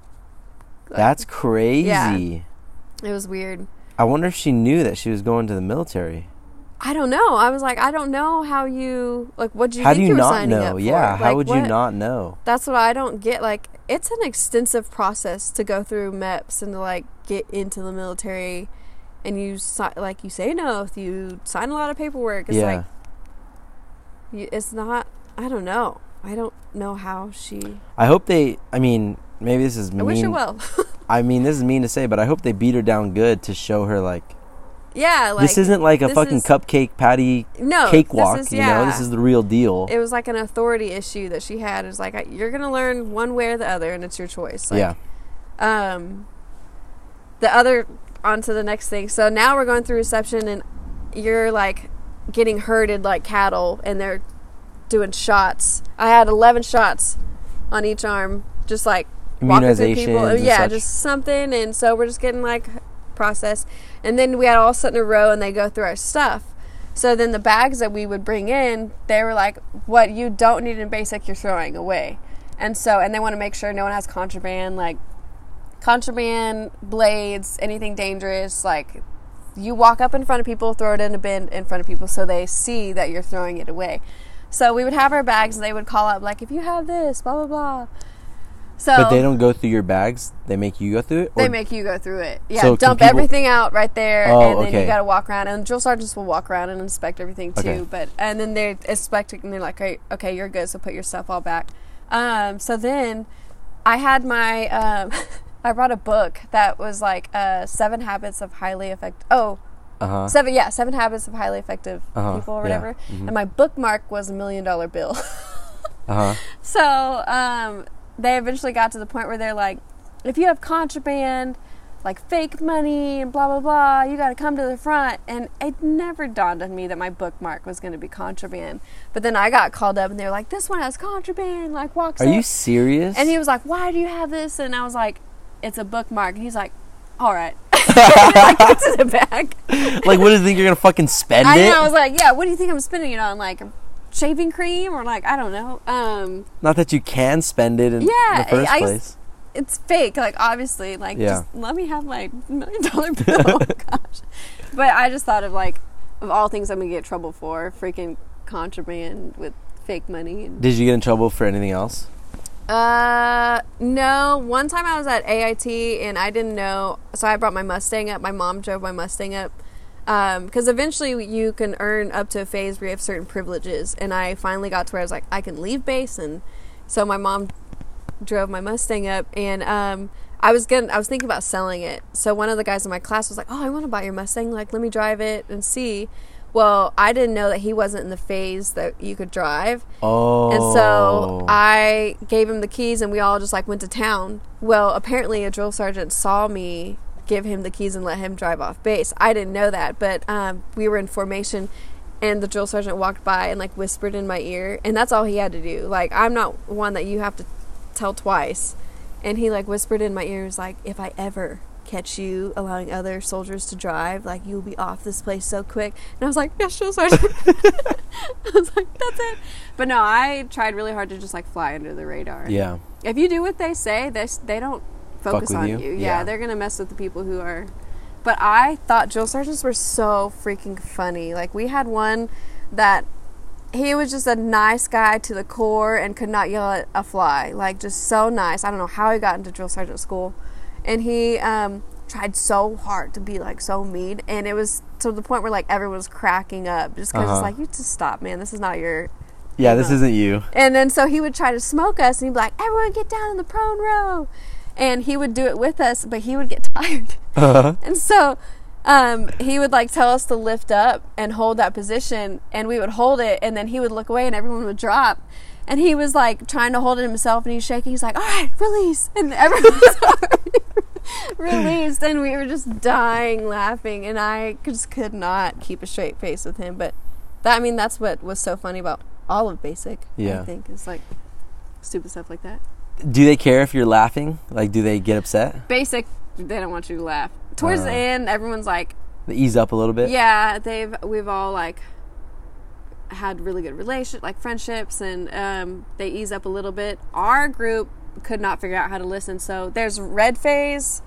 Like, that's crazy. Yeah, it was weird. I wonder if she knew that she was going to the military. I don't know. I was like, I don't know how you, like, what do you how think do you, you were signing know? up for? Yeah, like, how would what? you not know? That's what I don't get. Like, it's an extensive process to go through M E P S and to, like, get into the military. And you, like, you say no. If you sign a lot of paperwork. It's yeah. like, you, it's not, I don't know. I don't know how she. I hope they, I mean, maybe this is mean. I wish you well. I mean, this is mean to say, but I hope they beat her down good to show her, like. Yeah, like... This isn't like a fucking is, cupcake patty no, cakewalk, is, yeah. you know? This is the real deal. It was like an authority issue that she had. It was like, you're going to learn one way or the other, and it's your choice. Like, yeah. Um, the other... On to the next thing. So now we're going through reception, and you're, like, getting herded like cattle, and they're doing shots. I had eleven shots on each arm, just, like, walking through people. Yeah, such. just something. And so we're just getting, like... process, and then we had all sit in a row, and they go through our stuff. So then the bags that we would bring in, they were like, "What you don't need in basic, you're throwing away." And so, and they want to make sure no one has contraband, like contraband blades, anything dangerous, like you walk up in front of people, throw it in a bin in front of people so they see that you're throwing it away. So we would have our bags, and they would call up, like, if you have this, blah, blah, blah. So, but they don't go through your bags? They make you go through it? Or? They make you go through it. Yeah, so dump people... everything out right there, oh, and then okay. you got to walk around. And drill sergeants will walk around and inspect everything, too. Okay. But And then they're inspecting, and they're like, okay, okay, you're good, so put your stuff all back. Um, so then I had my... Um, I brought a book that was like uh, Seven Habits of Highly Effective... Oh, uh-huh. seven, yeah, Seven Habits of Highly Effective uh-huh. People or whatever. Yeah. Mm-hmm. And my bookmark was a million-dollar bill. uh-huh. So um, they eventually got to the point where they're like, if you have contraband, like fake money and blah, blah, blah, you got to come to the front. And it never dawned on me that my bookmark was going to be contraband. But then I got called up, and they were like, this one has contraband, like walks Are in. You serious? And he was like, why do you have this? And I was like... it's a bookmark. And he's like, all right. Like, it's in the bag. Like, what do you think you're going to fucking spend I it? I know. I was like, yeah, what do you think I'm spending it on? Like, shaving cream or, like, I don't know. Um, Not that you can spend it in yeah, the first I, place. I, it's fake. Like, obviously. Like, yeah. just let me have my million-dollar bill. Oh, gosh. But I just thought of, like, of all things I'm going to get in trouble for, freaking contraband with fake money. And did you get in trouble for anything else? Uh, no. One time I was at A I T and I didn't know, so I brought my Mustang up. My mom drove my Mustang up. Um, because eventually you can earn up to a phase where you have certain privileges. And I finally got to where I was like, I can leave base. And so my mom drove my Mustang up, and um, I was getting, I was thinking about selling it. So one of the guys in my class was like, oh, I want to buy your Mustang. Like, let me drive it and see. Well, I didn't know that he wasn't in the phase that you could drive. Oh. And so I gave him the keys, and we all just, like, went to town. Well, apparently a drill sergeant saw me give him the keys and let him drive off base. I didn't know that, but um, we were in formation, and the drill sergeant walked by and, like, whispered in my ear. And that's all he had to do. Like, I'm not one that you have to tell twice. And he, like, whispered in my ear and was like, if I ever... catch you allowing other soldiers to drive, like, you'll be off this place so quick. And I was like, yes, sure, Sergeant. I was like, that's it. But no, I tried really hard to just, like, fly under the radar. Yeah. If you do what they say, they they don't focus on you. you. Yeah, yeah, they're gonna mess with the people who are. But I thought drill sergeants were so freaking funny. Like, we had one that he was just a nice guy to the core and could not yell at a fly. Like, just so nice. I don't know how he got into drill sergeant school. And he um, tried so hard to be, like, so mean. And it was to the point where, like, everyone was cracking up. Just because uh-huh. it's like, you just stop, man. This is not your... Yeah, you know. This isn't you. And then so he would try to smoke us. And he'd be like, everyone get down in the prone row. And he would do it with us, but he would get tired. Uh-huh. And so um, he would, like, tell us to lift up and hold that position. And we would hold it. And then he would look away and everyone would drop. And he was, like, trying to hold it himself. And he's shaking. He's like, all right, release. And everyone was already released, and we were just dying laughing, and I just could not keep a straight face with him. But that, I mean, that's what was so funny about all of basic. Yeah. I think is, like, stupid stuff like that. Do they care if you're laughing? Like, do they get upset? Basic, they don't want you to laugh. Towards uh, the end, everyone's like, they ease up a little bit. Yeah, they've we've all, like, had really good relationship, like, friendships, and um, they ease up a little bit. Our group could not figure out how to listen. So there's red phase,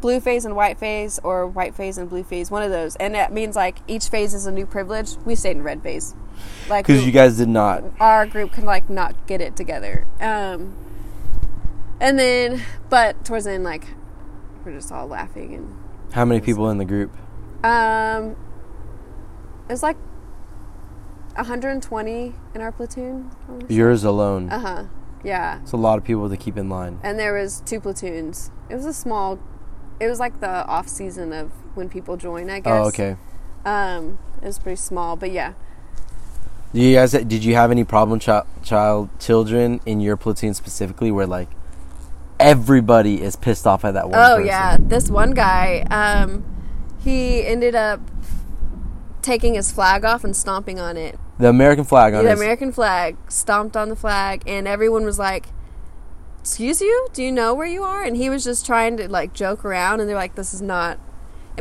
blue phase, and white phase, or white phase and blue phase, one of those. And it means, like, each phase is a new privilege. We stayed in red phase. Like, because you guys did not. Our group could, like, not get it together. Um, and then, but towards the end, like, we're just all laughing. And how many people in the group? Um, it was like one hundred twenty in our platoon. Yours alone. Uh-huh. Yeah. It's a lot of people to keep in line. And there was two platoons. It was a small, it was like the off season of when people join, I guess. Oh, okay. Um, it was pretty small, but yeah. You guys, did you have any problem ch- child children in your platoon specifically where, like, everybody is pissed off at that one oh, person? Yeah. This one guy, um, he ended up taking his flag off and stomping on it. The American flag on it. The his. American flag. Stomped on the flag, and everyone was like, excuse you? Do you know where you are? And he was just trying to, like, joke around, and they're like, this is not...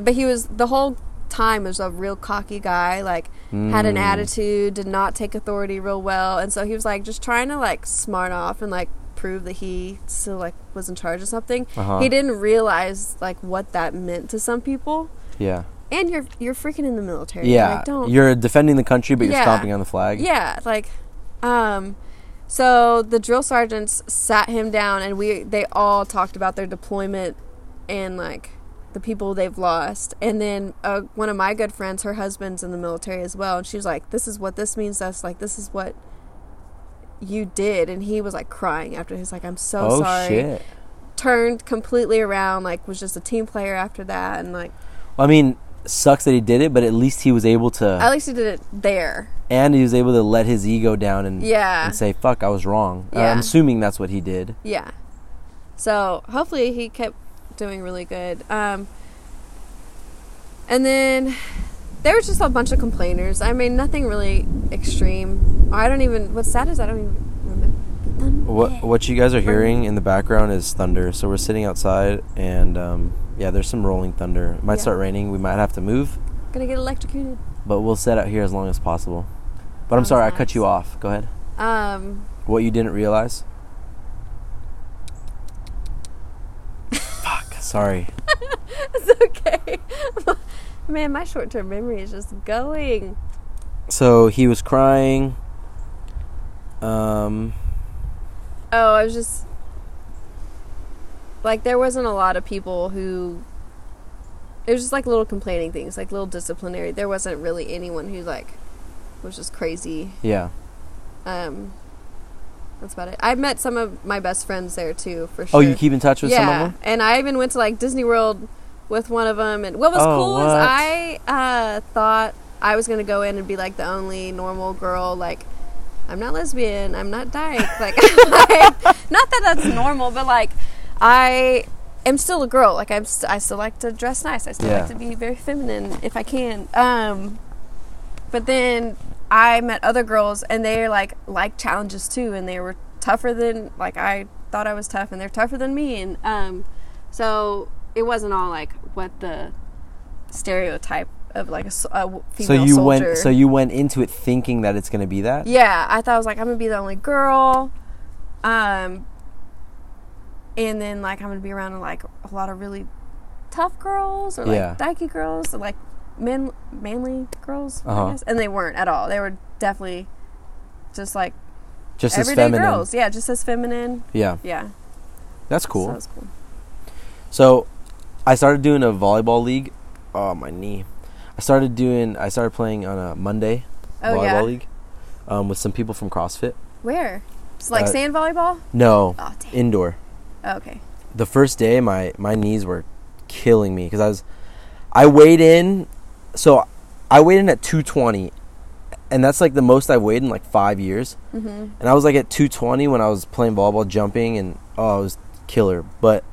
But he was, the whole time, was a real cocky guy, like, mm. had an attitude, did not take authority real well, and so he was, like, just trying to, like, smart off and, like, prove that he still, like, was in charge of something. Uh-huh. He didn't realize, like, what that meant to some people. Yeah. And you're you're freaking in the military. Yeah, like, don't. You're defending the country, but you're yeah. stomping on the flag. Yeah, like, um, so the drill sergeants sat him down, and we they all talked about their deployment and like the people they've lost. And then uh, one of my good friends, her husband's in the military as well, and she was like, "This is what this means to us. Like, this is what you did." And he was like crying after. He's like, "I'm so oh, sorry." Shit. Turned completely around. Like, was just a team player after that, and like. Well, I mean. Sucks that he did it, but at least he was able to. At least he did it there. And he was able to let his ego down and, yeah. and say, fuck, I was wrong. Yeah. Uh, I'm assuming that's what he did. Yeah. So hopefully he kept doing really good. Um, and then there was just a bunch of complainers. I mean, nothing really extreme. I don't even. What's sad is I don't even remember. Thunder. What, what you guys are hearing in the background is thunder. So we're sitting outside and. Um, Yeah, there's some rolling thunder. It might yeah. start raining. We might have to move. Gonna get electrocuted. But we'll sit out here as long as possible. But I'm oh, sorry, nice. I cut you off. Go ahead. Um. What you didn't realize? Fuck. Sorry. It's okay. Man, my short-term memory is just going. So he was crying. Um. Oh, I was just. Like, there wasn't a lot of people who... It was just, like, little complaining things, like, little disciplinary. There wasn't really anyone who, like, was just crazy. Yeah. Um, that's about it. I met some of my best friends there, too, for sure. Oh, you keep in touch with yeah. some of them? Yeah, and I even went to, like, Disney World with one of them. And what was oh, cool what? is I uh, thought I was going to go in and be, like, the only normal girl, like, I'm not lesbian, I'm not dyke. Like, like, not that that's normal, but, like... I am still a girl. Like, I'm st- I still like to dress nice. I still yeah. like to be very feminine if I can. Um, but then I met other girls, and they're, like, like challenges, too. And they were tougher than, like, I thought I was tough, and they're tougher than me. And um, so it wasn't all, like, what the stereotype of, like, a, a female so you soldier. Went, so you went into it thinking that it's going to be that? Yeah. I thought I was, like, I'm going to be the only girl. Um... And then, like, I'm going to be around, like, a lot of really tough girls or, like, yeah. dykey girls or, like, men, manly girls, uh-huh. I guess. And they weren't at all. They were definitely just, like, just everyday as feminine. Girls. Yeah, just as feminine. Yeah. Yeah. That's cool. So, that was cool. So, I started doing a volleyball league. Oh, my knee. I started doing, I started playing on a Monday oh, volleyball yeah. league um, with some people from CrossFit. Where? Just, like, uh, sand volleyball? No. Oh, damn. Indoor. Oh, okay. The first day, my, my knees were killing me because I was, I weighed in, so I weighed in at two twenty, and that's like the most I've weighed in like five years. Mm-hmm. And I was like at two twenty when I was playing volleyball, jumping, and oh, it was killer. But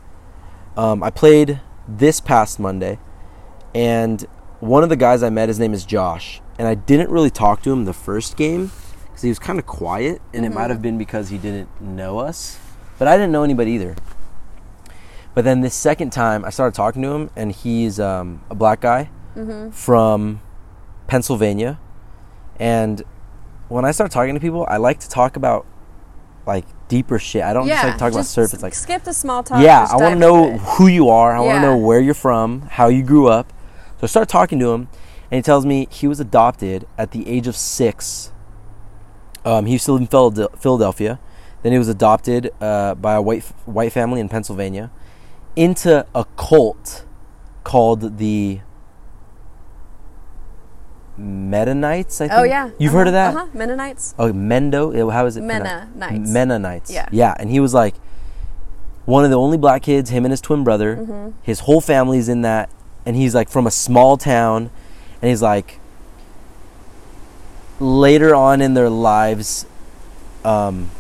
um, I played this past Monday, and one of the guys I met, his name is Josh, and I didn't really talk to him the first game because he was kind of quiet, and mm-hmm. it might have been because he didn't know us. But I didn't know anybody either. But then this second time, I started talking to him, and he's um, a black guy mm-hmm. from Pennsylvania. And when I start talking to people, I like to talk about, like, deeper shit. I don't yeah, just like to talk just about surface. Like, skip the small talk. Yeah, I want to know who you are. I yeah. want to know where you're from, how you grew up. So I start talking to him, and he tells me he was adopted at the age of six. Um, he used to live in Philadelphia. Then he was adopted uh, by a white white family in Pennsylvania into a cult called the Mennonites, I think. Oh, yeah. You've uh-huh. heard of that? Uh-huh. Mennonites. Oh, Mendo. How is it? Mennonites. Mennonites. Yeah. Yeah, and he was like one of the only black kids, him and his twin brother. Mm-hmm. His whole family's in that. And he's like from a small town. And he's like later on in their lives... um.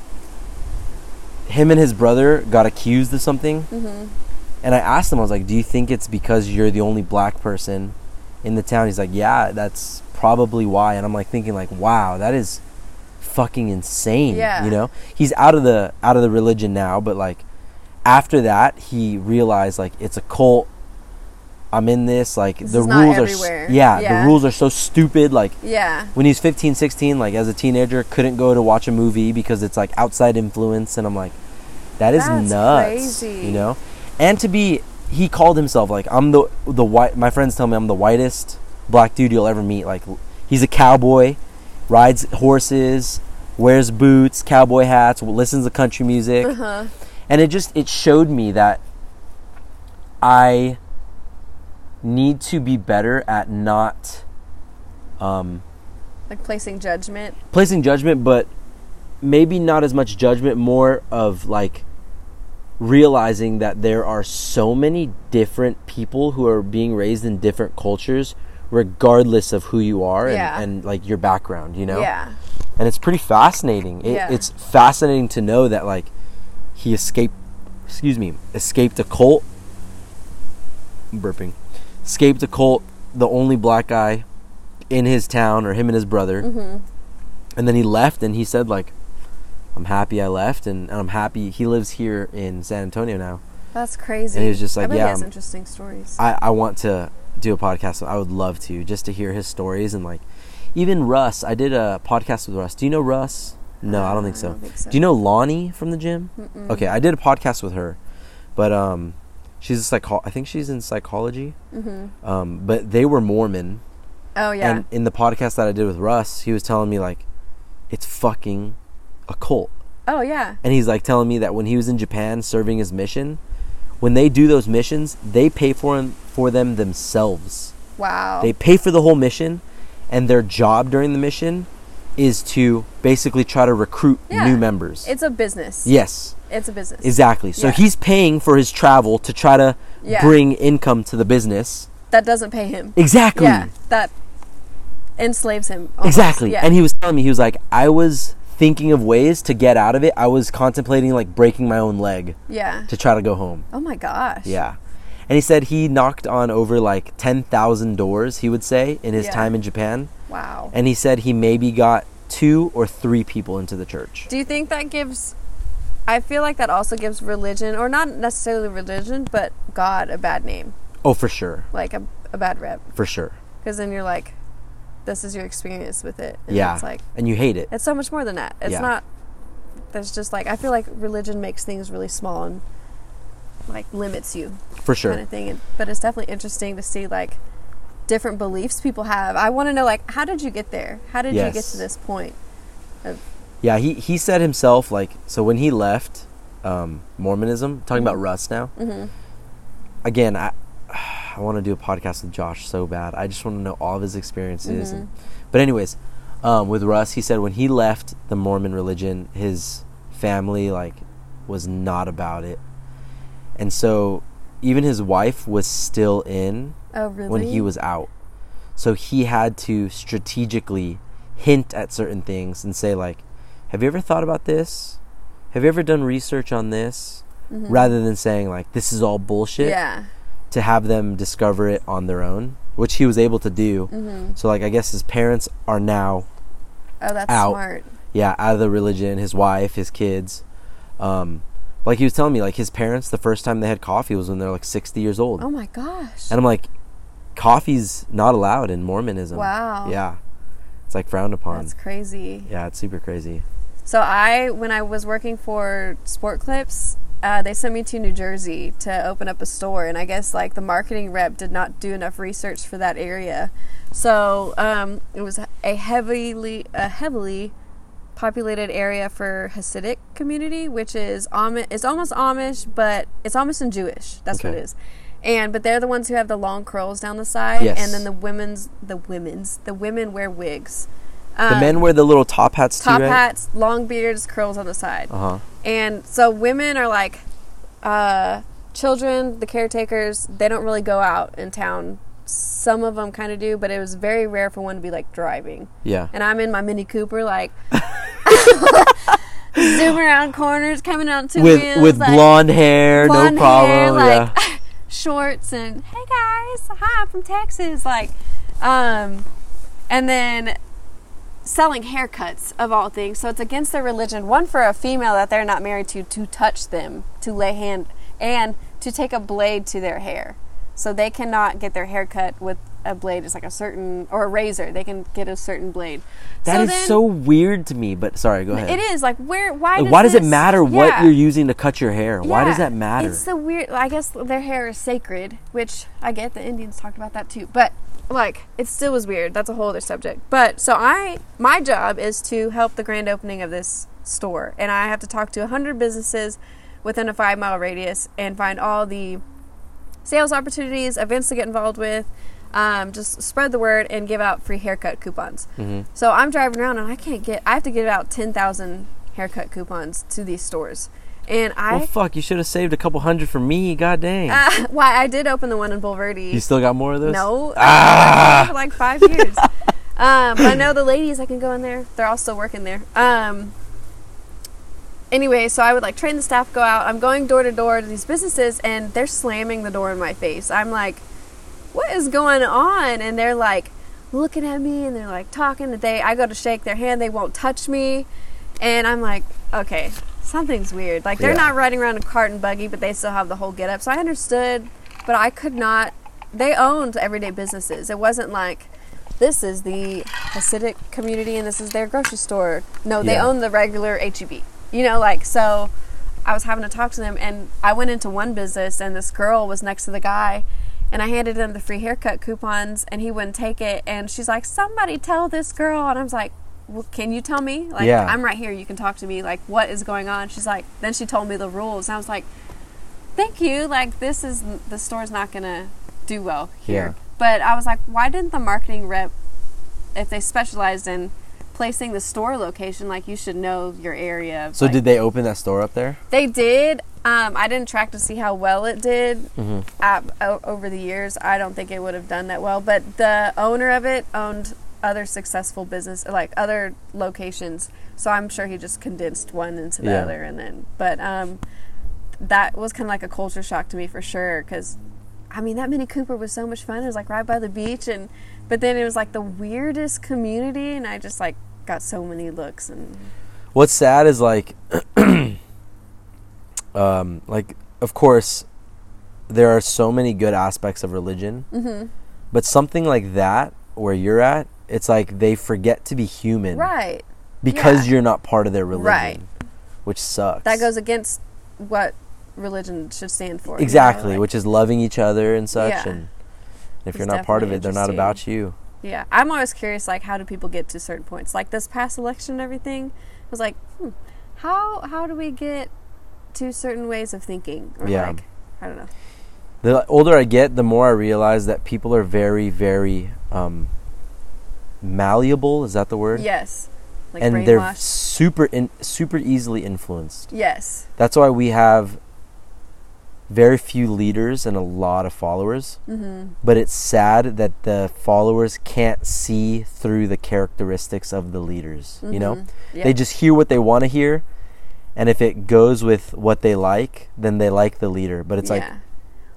Him and his brother got accused of something. Mm-hmm. And I asked him, I was like, do you think it's because you're the only black person in the town? He's like, yeah, that's probably why. And I'm like thinking like, wow, that is fucking insane. Yeah. You know, he's out of the, out of the religion now. But like after that, he realized like, it's a cult. I'm in this. Like this the rules are, yeah, yeah, the rules are so stupid. Like yeah. when he's fifteen, sixteen, like as a teenager, couldn't go to watch a movie because it's like outside influence. And I'm like, That is That's nuts, crazy. You know? And to be he called himself like, I'm the the white. My friends tell me I'm the whitest black dude you'll ever meet. Like, he's a cowboy, rides horses, wears boots, cowboy hats, listens to country music, uh-huh. and it just it showed me that I need to be better at not, um, like placing judgment. Placing judgment, but maybe not as much judgment, more of like realizing that there are so many different people who are being raised in different cultures, regardless of who you are yeah. and, and like your background, you know? Yeah. And it's pretty fascinating. It, yeah. It's fascinating to know that like he escaped, excuse me, escaped a cult. I'm burping. Escaped a cult, the only black guy in his town, or him and his brother. Mm-hmm. And then he left, and he said like, I'm happy I left, and, and I'm happy he lives here in San Antonio now. That's crazy. And he was just like, I bet yeah, he has interesting stories. I, I want to do a podcast. So I would love to, just to hear his stories. And like, even Russ, I did a podcast with Russ. Do you know Russ? No, uh, I don't think so. I don't think so. Do you know Lonnie from the gym? Mm-mm. Okay, I did a podcast with her, but um, she's a psycho. I think she's in psychology. Mm-hmm. Um, but they were Mormon. Oh yeah. And in the podcast that I did with Russ, he was telling me like, it's fucking a cult. Oh yeah. And he's like telling me that when he was in Japan serving his mission, when they do those missions, they pay for them, for them themselves. Wow. They pay for the whole mission, and their job during the mission is to basically try to recruit yeah. new members. It's a business. Yes. It's a business. Exactly. So yeah. he's paying for his travel to try to yeah. bring income to the business. That doesn't pay him. Exactly. Yeah. That enslaves him. Almost. Exactly. Yeah. And he was telling me, he was like, I was thinking of ways to get out of it. I was contemplating like breaking my own leg. Yeah. To try to go home. Oh my gosh. Yeah. And he said he knocked on over like ten thousand doors, he would say, in his yeah. time in Japan. Wow. And he said he maybe got two or three people into the church. Do you think that gives, I feel like that also gives religion, or not necessarily religion, but God a bad name? Oh, for sure. Like a, a bad rep. For sure. Because then you're like, this is your experience with it. And yeah. It's like, and you hate it. It's so much more than that. It's yeah. not, there's just like, I feel like religion makes things really small and like limits you. For sure. Kind of thing. And, but it's definitely interesting to see like different beliefs people have. I want to know like, how did you get there? How did yes. you get to this point? Of- yeah. He, he said himself like, so when he left um, Mormonism, talking about Russ now, mm-hmm. again, I, I want to do a podcast with Josh so bad. I just want to know all of his experiences. Mm-hmm. And, but anyways, um, with Russ, he said when he left the Mormon religion, his family like was not about it. And so even his wife was still in oh, really? when he was out. So he had to strategically hint at certain things and say like, have you ever thought about this? Have you ever done research on this? Mm-hmm. Rather than saying like, this is all bullshit. Yeah. To have them discover it on their own, which he was able to do. Mm-hmm. So, like, I guess his parents are now oh, that's out, smart. Yeah, out of the religion. His wife, his kids. Um, like he was telling me, like his parents, the first time they had coffee was when they're like sixty years old. Oh my gosh! And I'm like, coffee's not allowed in Mormonism. Wow. Yeah, it's like frowned upon. That's crazy. Yeah, it's super crazy. So I, when I was working for Sport Clips. Uh, they sent me to New Jersey to open up a store, and I guess like the marketing rep did not do enough research for that area, so um, it was a heavily a heavily populated area for Hasidic community, which is Amish. It's almost Amish, but it's Amish and Jewish. That's okay. What it is, and but they're the ones who have the long curls down the side, yes. and then the women's the women's the women wear wigs. Um, the men wear the little top hats top too, right? Top hats, long beards, curls on the side. Uh-huh. And so women are like uh, children, the caretakers, they don't really go out in town. Some of them kind of do, but it was very rare for one to be like driving. Yeah. And I'm in my Mini Cooper like zooming around corners, coming out two with, wheels. With like, blonde hair, blonde no problem. Hair, like, yeah. shorts and, hey guys, hi, I'm from Texas. Like, um, and then... selling haircuts of all things, so it's against their religion, one for a female that they're not married to to touch them, to lay hand, and to take a blade to their hair. So they cannot get their hair cut with a blade. It's like a certain, or a razor. They can get a certain blade. That so is then, so weird to me, but sorry, go ahead. It is. Like, where, why like, does Why does this, it matter yeah. what you're using to cut your hair? Yeah. Why does that matter? It's so weird. I guess their hair is sacred, which I get the Indians talked about that too. But, like, it still was weird. That's a whole other subject. But, so I, my job is to help the grand opening of this store. And I have to talk to one hundred businesses within a five mile radius and find all the sales opportunities, events to get involved with, um, just spread the word and give out free haircut coupons. Mm-hmm. So I'm driving around and I can't get, I have to give out ten thousand haircut coupons to these stores. And I... Well, fuck, you should have saved a couple hundred for me, god dang. Uh, why, I did open the one in Bulverde. You still got more of those? No. Ah! I've been for like five years. um, but I know the ladies, I can go in there. They're all still working there. Um... Anyway, so I would like train the staff, go out. I'm going door to door to these businesses and they're slamming the door in my face. I'm like, what is going on? And they're like looking at me and they're like talking. They, I go to shake their hand. They won't touch me. And I'm like, okay, something's weird. Like they're yeah. not riding around a cart and buggy, but they still have the whole get up. So I understood, but I could not. They owned everyday businesses. It wasn't like, this is the Hasidic community and this is their grocery store. No, they yeah. own the regular H E B. You know, like, so I was having to talk to them, and I went into one business, and this girl was next to the guy, and I handed him the free haircut coupons, and he wouldn't take it, and she's like, somebody tell this girl, and I was like, well, can you tell me? Like, yeah. I'm right here, you can talk to me, like, what is going on? She's like, then she told me the rules, and I was like, thank you, like, this is, the store's not going to do well here. Yeah. But I was like, why didn't the marketing rep, if they specialized in placing the store location, like you should know your area. So like, did they open that store up there? They did. Um, I didn't track to see how well it did mm-hmm. at, o- over the years. I don't think it would have done that well. But the owner of it owned other successful business, like other locations. So I'm sure he just condensed one into the yeah. other, and then. But um, that was kind of like a culture shock to me for sure, because I mean that Mini Cooper was so much fun. It was like right by the beach, and but then it was like the weirdest community, and I just like got so many looks. And what's sad is like, um, like of course, there are so many good aspects of religion, mm-hmm. but something like that where you're at, it's like they forget to be human, right? Because yeah. you're not part of their religion, right? Which sucks. That goes against what religion should stand for. Exactly, you know? Like, which is loving each other and such. Yeah. And if you're not part of it, they're not about you. Yeah. I'm always curious, like, how do people get to certain points? Like, this past election and everything, I was like, hmm, how how do we get to certain ways of thinking? Or, yeah. like, I don't know. The older I get, the more I realize that people are very, very um, malleable. Is that the word? Yes. Like, and they're super, in, super easily influenced. Yes. That's why we have very few leaders and a lot of followers, mm-hmm. but it's sad that the followers can't see through the characteristics of the leaders, mm-hmm. you know? Yep. They just hear what they want to hear, and if it goes with what they like, then they like the leader. But it's yeah. like,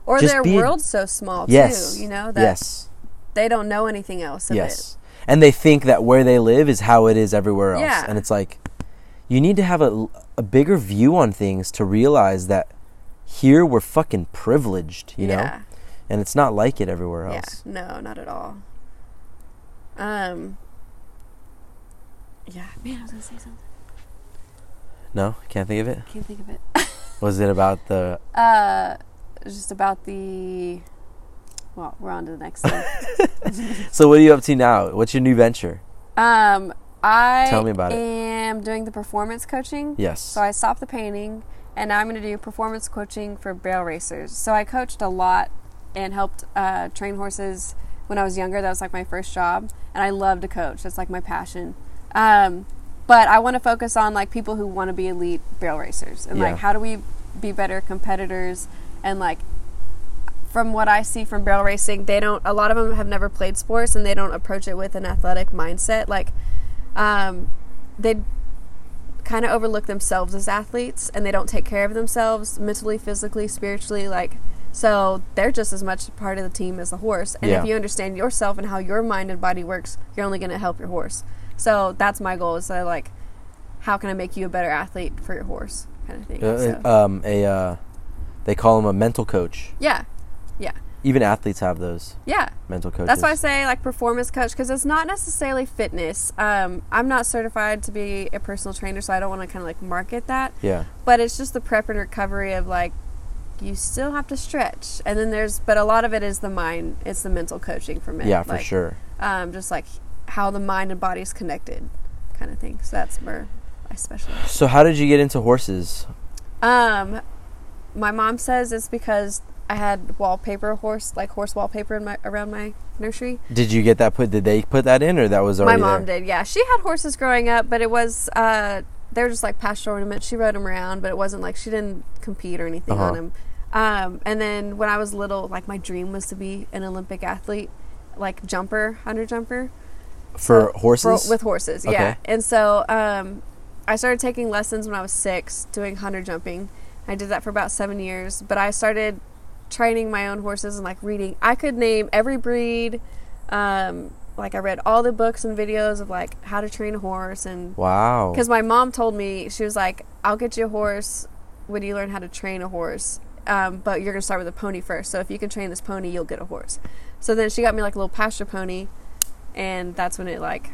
or their world's a- so small yes. too, you know, that yes. they don't know anything else of yes. it. And they think that where they live is how it is everywhere else. Yeah. And it's like, you need to have a, a bigger view on things to realize that here we're fucking privileged, you know? Yeah. And it's not like it everywhere else. Yeah. No, not at all. Um Yeah, man, I was gonna say something. No, can't think of it? Can't think of it. Was it about the Uh just about the well, we're on to the next thing. So what are you up to now? What's your new venture? Um I Tell me about am it. doing the performance coaching. Yes. So I stopped the painting. And now I'm going to do performance coaching for barrel racers. So I coached a lot and helped uh, train horses when I was younger. That was like my first job. And I love to coach. That's like my passion. Um, but I want to focus on like people who want to be elite barrel racers. And yeah. like how do we be better competitors? And like from what I see from barrel racing, they don't, a lot of them have never played sports and they don't approach it with an athletic mindset. Like um, they kind of overlook themselves as athletes, and they don't take care of themselves mentally, physically, spiritually, like, so they're just as much part of the team as the horse. And yeah. if you understand yourself and how your mind and body works, you're only going to help your horse. So that's my goal, is that, like, how can I make you a better athlete for your horse, kind of thing. Uh, so. um, a uh, they call him a mental coach. Yeah yeah Even athletes have those. Yeah. Mental coaches. That's why I say like performance coach, because it's not necessarily fitness. Um, I'm not certified to be a personal trainer, so I don't want to kind of like market that. Yeah. But it's just the prep and recovery of like, you still have to stretch. And then there's, but a lot of it is the mind. It's the mental coaching for men. Yeah, like, for sure. Um, just like how the mind and body's connected kind of thing. So that's where I specialize. So how did you get into horses? Um, my mom says it's because I had wallpaper horse, like horse wallpaper in my, around my nursery. Did you get that put, did they put that in, or that was already My mom there? Did, yeah. She had horses growing up, but it was, uh, they were just like pasture ornaments. She rode them around, but it wasn't like, she didn't compete or anything uh-huh. on them. Um, and then when I was little, like my dream was to be an Olympic athlete, like jumper, under jumper. For so, horses? For, with horses, okay. yeah. And so um, I started taking lessons when I was six, doing hunter jumping. I did that for about seven years, but I started training my own horses and like reading. I could name every breed. Um, like I read all the books and videos of like how to train a horse. And wow, because my mom told me, she was like, I'll get you a horse when you learn how to train a horse, um, but you're gonna start with a pony first, so if you can train this pony, you'll get a horse. So then she got me like a little pasture pony, and that's when it like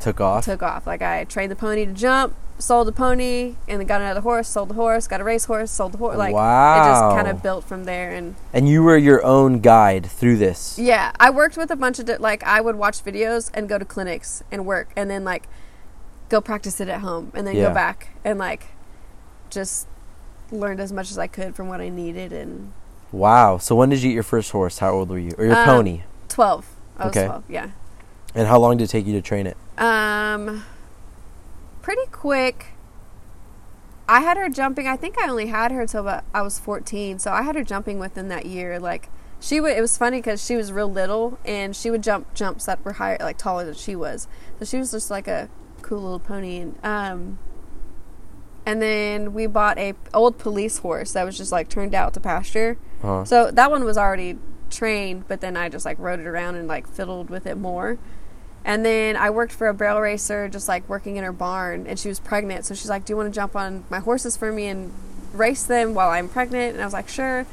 took off took off like I trained the pony to jump, sold the pony, and then got another horse, sold the horse, got a race horse, sold the horse. Like, wow. It just kind of built from there. And and you were your own guide through this. Yeah. I worked with a bunch of, di- like, I would watch videos and go to clinics and work, and then, like, go practice it at home, and then yeah. go back and, like, just learned as much as I could from what I needed. And wow. So when did you get your first horse? How old were you? Or your um, pony? twelve. I okay. was twelve, yeah. And how long did it take you to train it? Um... Pretty quick. I had her jumping. I think I only had her until about, I was fourteen. So I had her jumping within that year. Like she would. It was funny because she was real little, and she would jump jumps that were higher, like taller than she was. So she was just like a cool little pony. And um, and then we bought a old police horse that was just like turned out to pasture. Uh-huh. So that one was already trained, but then I just like rode it around and like fiddled with it more. And then I worked for a barrel racer, just, like, working in her barn. And she was pregnant. So she's like, do you want to jump on my horses for me and race them while I'm pregnant? And I was like, sure.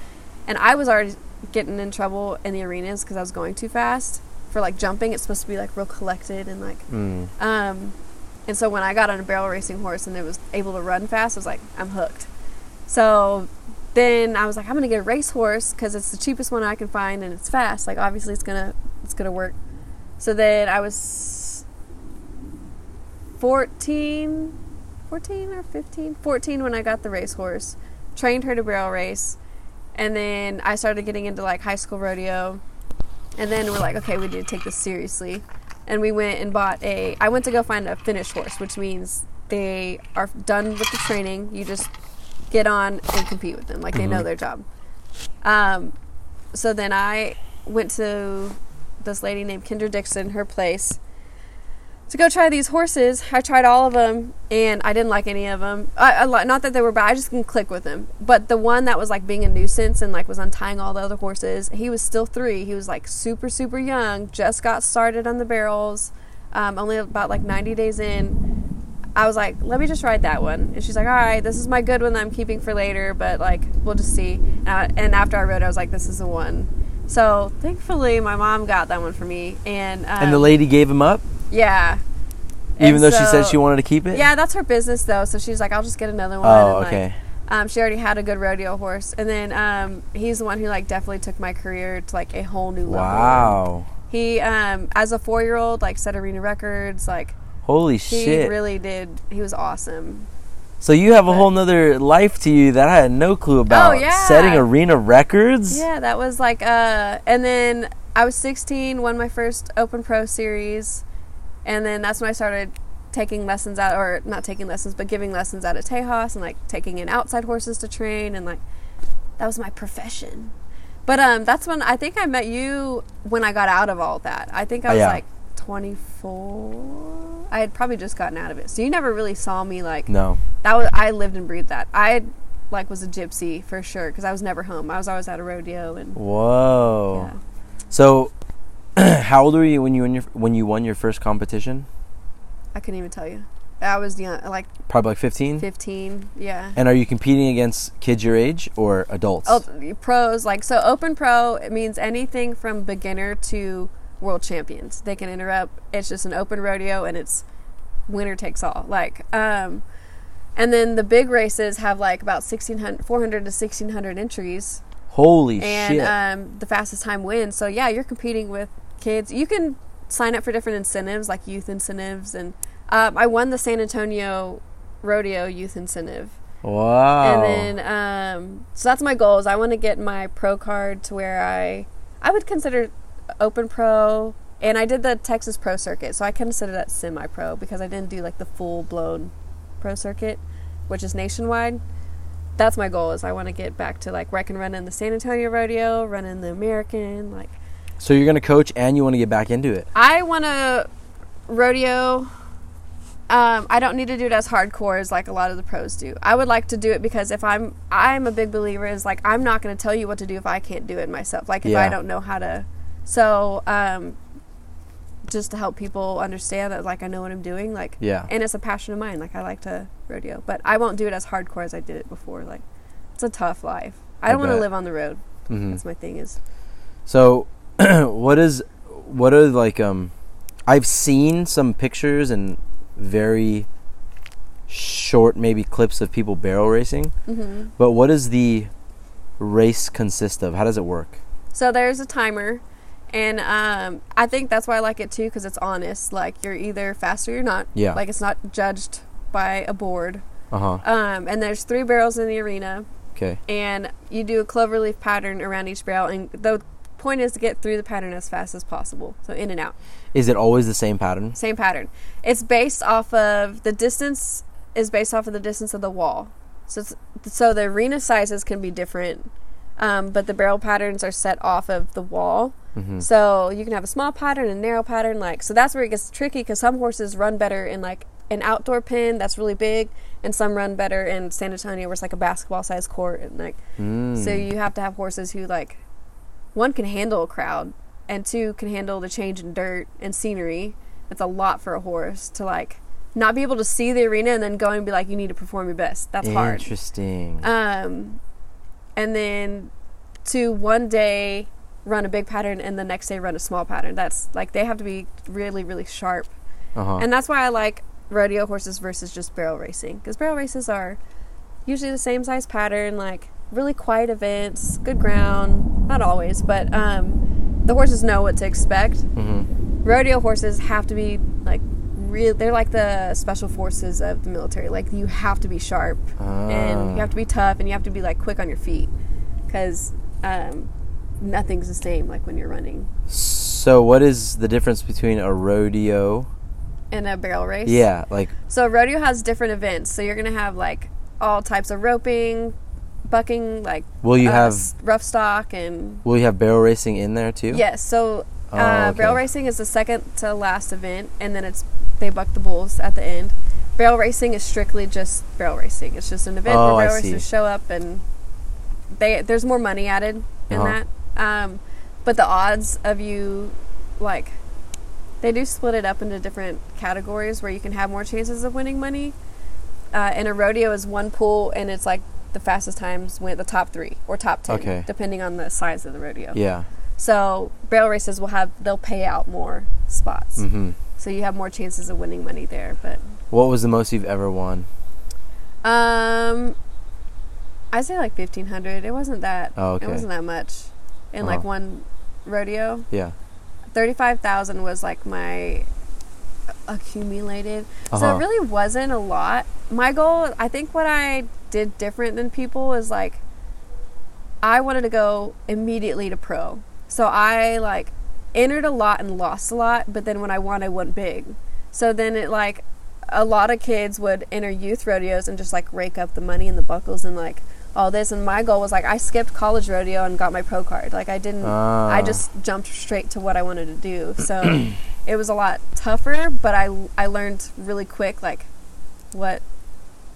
And I was already getting in trouble in the arenas because I was going too fast for, like, jumping. It's supposed to be, like, real collected and, like. Mm. Um, and so when I got on a barrel racing horse and it was able to run fast, I was like, I'm hooked. So then I was like, I'm going to get a race horse because it's the cheapest one I can find and it's fast. Like, obviously it's going to it's gonna work. So then I was fourteen, fourteen or fifteen, fourteen when I got the racehorse, trained her to barrel race, and then I started getting into, like, high school rodeo, and then we're like, okay, we need to take this seriously, and we went and bought a, I went to go find a finished horse, which means they are done with the training, you just get on and compete with them, like, mm-hmm. they know their job. Um, so then I went to this lady named Kendra Dixon, her place, to go try these horses. I tried all of them, and I didn't like any of them. I, I, not that they were bad, I just couldn't click with them. But the one that was, like, being a nuisance and, like, was untying all the other horses, he was still three. He was, like, super, super young, just got started on the barrels, um, only about, like, ninety days in. I was like, let me just ride that one. And she's like, all right, this is my good one that I'm keeping for later, but, like, we'll just see. And, I, and after I rode, I was like, this is the one. So, thankfully, my mom got that one for me. And um, and the lady gave him up? Yeah. Even and though so, she said she wanted to keep it? Yeah, that's her business, though. So, she's like, I'll just get another one. Oh, and, okay. Like, um, she already had a good rodeo horse. And then um, he's the one who, like, definitely took my career to, like, a whole new level. Wow. He, um, as a four-year-old, like, set arena records. Like, holy he shit. He really did. He was awesome. So you have a whole nother life to you that I had no clue about. Oh, yeah. Setting arena records? Yeah, that was like, uh, and then I was sixteen, won my first Open Pro Series, and then that's when I started taking lessons out, or not taking lessons, but giving lessons out at Tejas, and, like, taking in outside horses to train, and, like, that was my profession. But um, that's when, I think I met you when I got out of all that. I think I was, oh, yeah. like, twenty-four. I had probably just gotten out of it, so you never really saw me, like, no, that was, I lived and breathed that. I, like, was a gypsy for sure, because I was never home. I was always at a rodeo. And whoa. Yeah. So how old were you when you when you won your first competition? I couldn't even tell you. I was young, like probably like fifteen. Fifteen, yeah. And are you competing against kids your age or adults? Oh, pros, like so. Open pro, it means anything from beginner to world champions. They can interrupt. It's just an open rodeo, and it's winner takes all. Like, um, and then the big races have like about sixteen hundred, four hundred to sixteen hundred entries. Holy and, shit! And um, the fastest time wins. So yeah, you're competing with kids. You can sign up for different incentives, like youth incentives and. Um, I won the San Antonio Rodeo Youth Incentive. Wow. And then, um, so that's my goal is I want to get my pro card to where I, I would consider open pro. And I did the Texas pro circuit, so I consider that semi-pro because I didn't do like the full-blown pro circuit, which is nationwide. That's my goal is I want to get back to like where I can run in the San Antonio Rodeo, run in the American. like. So you're going to coach and you want to get back into it? I want to rodeo... Um, I don't need to do it as hardcore as like a lot of the pros do. I would like to do it because if I'm, I'm a big believer is like, I'm not going to tell you what to do if I can't do it myself. Like if yeah. I don't know how to, so, um, just to help people understand that like, I know what I'm doing. Like, yeah. And it's a passion of mine. Like I like to rodeo, but I won't do it as hardcore as I did it before. Like it's a tough life. I, I don't want to live on the road. Mm-hmm. That's my thing is. So what is, what are like, um, I've seen some pictures and very short maybe clips of people barrel racing, mm-hmm. but what does the race consist of? How does it work? So there's a timer, and um, I think that's why I like it too because it's honest. Like you're either fast or you're not. Yeah. Like it's not judged by a board. Uh-huh. Um, and there's three barrels in the arena. Okay. And you do a cloverleaf pattern around each barrel, and the point is to get through the pattern as fast as possible. So in and out. Is it always the same pattern? Same pattern. It's based off of the distance is based off of the distance of the wall. So it's, so the arena sizes can be different, um, but the barrel patterns are set off of the wall. Mm-hmm. So you can have a small pattern and narrow pattern. Like so that's where it gets tricky because some horses run better in like an outdoor pen that's really big, and some run better in San Antonio where it's like a basketball sized court and like. Mm. So you have to have horses who like, one can handle a crowd. And two, can handle the change in dirt and scenery. It's a lot for a horse to, like, not be able to see the arena and then go and be like, you need to perform your best. That's hard. Interesting. Um, and then to one day run a big pattern and the next day run a small pattern. That's, like, they have to be really, really sharp. Uh-huh. And that's why I like rodeo horses versus just barrel racing. Because barrel races are usually the same size pattern, like, really quiet events, good ground. Not always, but... um the horses know what to expect. Mm-hmm. Rodeo horses have to be like real. They're like the special forces of the military. Like you have to be sharp uh. and you have to be tough and you have to be like quick on your feet because um, nothing's the same like when you're running. So what is the difference between a rodeo and a barrel race? Yeah, like so a rodeo has different events. So you're gonna have like all types of roping. Bucking, like will you uh, have rough stock and will you have barrel racing in there too? Yes, so uh, oh, okay. Barrel racing is the second to last event, and then it's they buck the bulls at the end. Barrel racing is strictly just barrel racing. It's just an event oh, where barrel racers show up, and they there's more money added in uh-huh. that. Um, but the odds of you, like, they do split it up into different categories where you can have more chances of winning money. Uh, and a rodeo is one pool, and it's like. The fastest times went the top three or top ten, okay. depending on the size of the rodeo. Yeah. So barrel races will have they'll pay out more spots, mm-hmm. so you have more chances of winning money there. But what was the most you've ever won? Um, I say like fifteen hundred. It wasn't that. Oh, okay. It wasn't that much, in uh-huh. like one rodeo. Yeah. Thirty-five thousand was like my accumulated, uh-huh. so it really wasn't a lot. My goal, I think, what I did different than people is like I wanted to go immediately to pro, so I like entered a lot and lost a lot, but then when I won I won big. So then it like a lot of kids would enter youth rodeos and just like rake up the money and the buckles and like all this, and my goal was like I skipped college rodeo and got my pro card. Like I didn't uh. I just jumped straight to what I wanted to do, so it was a lot tougher, but I I learned really quick like what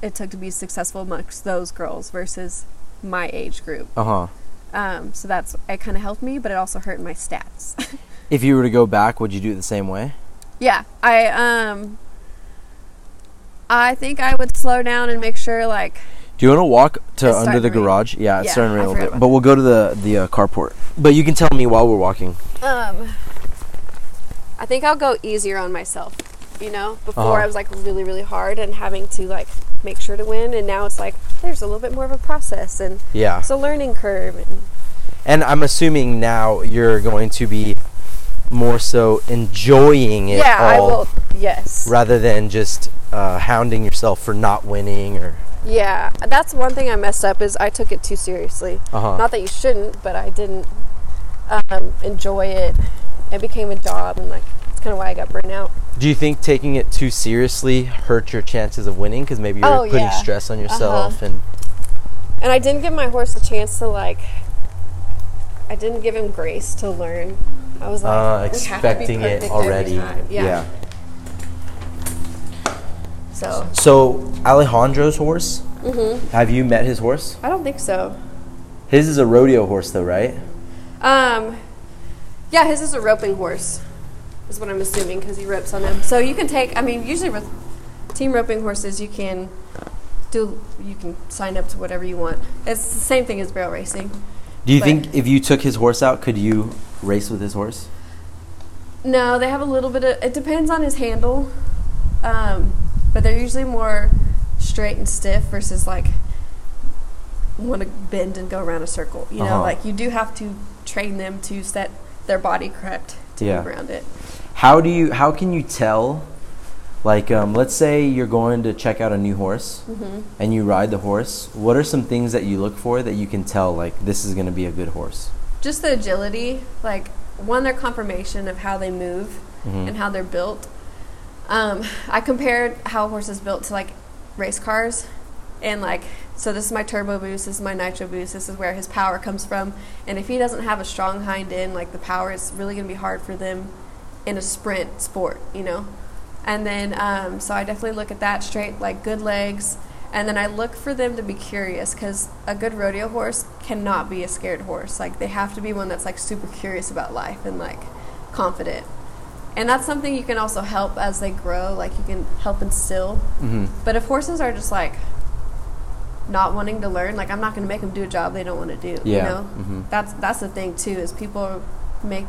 it took to be successful amongst those girls versus my age group. Uh-huh. Um, so that's, it kind of helped me, but it also hurt my stats. If you were to go back, would you do it the same way? Yeah. I, um, I think I would slow down and make sure, like... Do you want to walk to under the garage? Yeah, it's yeah, starting to rain a little bit. But we'll go to the, the uh, carport. But you can tell me while we're walking. Um, I think I'll go easier on myself, you know? Before uh-huh. I was, like, really, really hard and having to, like, make sure to win. And now it's, like, there's a little bit more of a process. And yeah. it's a learning curve. And, and I'm assuming now you're going to be... more so enjoying it yeah, all, I will, yes. rather than just uh, hounding yourself for not winning or... Yeah, that's one thing I messed up is I took it too seriously. Uh-huh. Not that you shouldn't, but I didn't um, enjoy it. It became a job, and like that's kind of why I got burnt out. Do you think taking it too seriously hurt your chances of winning? Because maybe you're oh, putting yeah. stress on yourself uh-huh. and... And I didn't give my horse a chance to like... I didn't give him grace to learn. I was like, uh, expecting it already. Yeah. yeah. So. So Alejandro's horse. Mm-hmm. Have you met his horse? I don't think so. His is a rodeo horse, though, right? Um. Yeah, his is a roping horse, is what I'm assuming, because he ropes on them. So you can take. I mean, usually with team roping horses, you can do. You can sign up to whatever you want. It's the same thing as barrel racing. Do you but think if you took his horse out, could you race with his horse? No, they have a little bit of... It depends on his handle. Um, but they're usually more straight and stiff versus, like, want to bend and go around a circle. You uh-huh. know, like, you do have to train them to set their body correct to yeah. move around it. How do you... How can you tell... Like, um, let's say you're going to check out a new horse mm-hmm. and you ride the horse. What are some things that you look for that you can tell, like, this is going to be a good horse? Just the agility. Like, one, their conformation of how they move mm-hmm. and how they're built. Um, I compared how a horse is built to, like, race cars. And, like, so this is my turbo boost, this is my nitro boost, this is where his power comes from. And if he doesn't have a strong hind end, like, the power is really going to be hard for them in a sprint sport, you know? And then, um, so I definitely look at that straight, like good legs. And then I look for them to be curious because a good rodeo horse cannot be a scared horse. Like they have to be one that's like super curious about life and like confident. And that's something you can also help as they grow. Like you can help instill. Mm-hmm. But if horses are just like not wanting to learn, like I'm not going to make them do a job they don't want to do. Yeah. You know, mm-hmm. that's that's the thing too is people make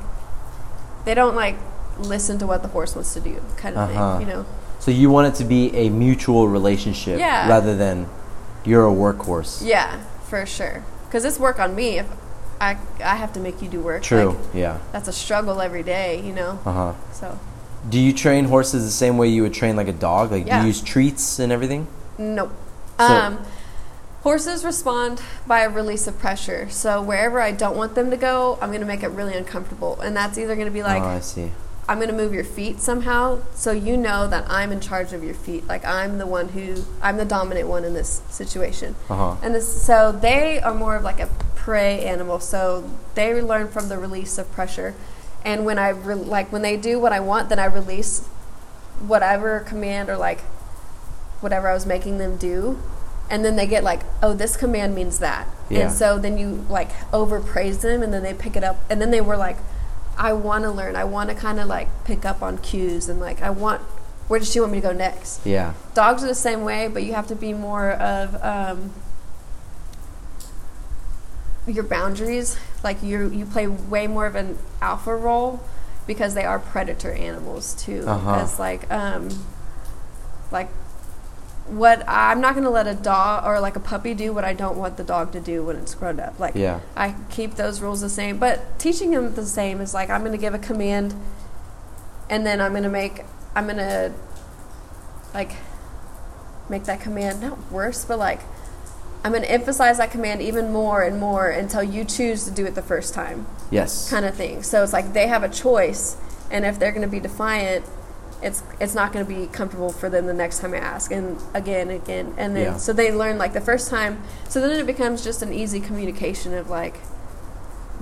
they don't like. listen to what the horse wants to do kind of uh-huh. thing, you know. So you want it to be a mutual relationship yeah. rather than you're a workhorse. Yeah, for sure. Because it's work on me. If I I have to make you do work. True, like, yeah. That's a struggle every day, you know. Uh-huh. So. Do you train horses the same way you would train like a dog? Like yeah. do you use treats and everything? Nope. So. Um, horses respond by a release of pressure. So wherever I don't want them to go, I'm going to make it really uncomfortable. And that's either going to be like... Oh, I see. I'm going to move your feet somehow so you know that I'm in charge of your feet. Like, I'm the one who, I'm the dominant one in this situation. Uh-huh. And this, so they are more of like a prey animal. So they learn from the release of pressure. And when I, re- like, when they do what I want, then I release whatever command or, like, whatever I was making them do. And then they get like, oh, this command means that. Yeah. And so then you, like, overpraise them and then they pick it up. And then they were like, I want to learn. I want to kind of like pick up on cues and like I want. Where does she want me to go next? Yeah. Dogs are the same way, but you have to be more of um, your boundaries. Like you, you play way more of an alpha role because they are predator animals too. Uh-huh. As like, um, like what I, I'm not going to let a dog or like a puppy do what I don't want the dog to do when it's grown up. Like yeah. I keep those rules the same, but teaching them the same is like I'm going to give a command and then I'm going to make I'm going to like make that command not worse, but like I'm going to emphasize that command even more and more until you choose to do it the first time. Yes. Kind of thing. So it's like they have a choice and if they're going to be defiant, It's it's not going to be comfortable for them the next time I ask, and again, again, and then yeah. so they learn like the first time. So then it becomes just an easy communication of like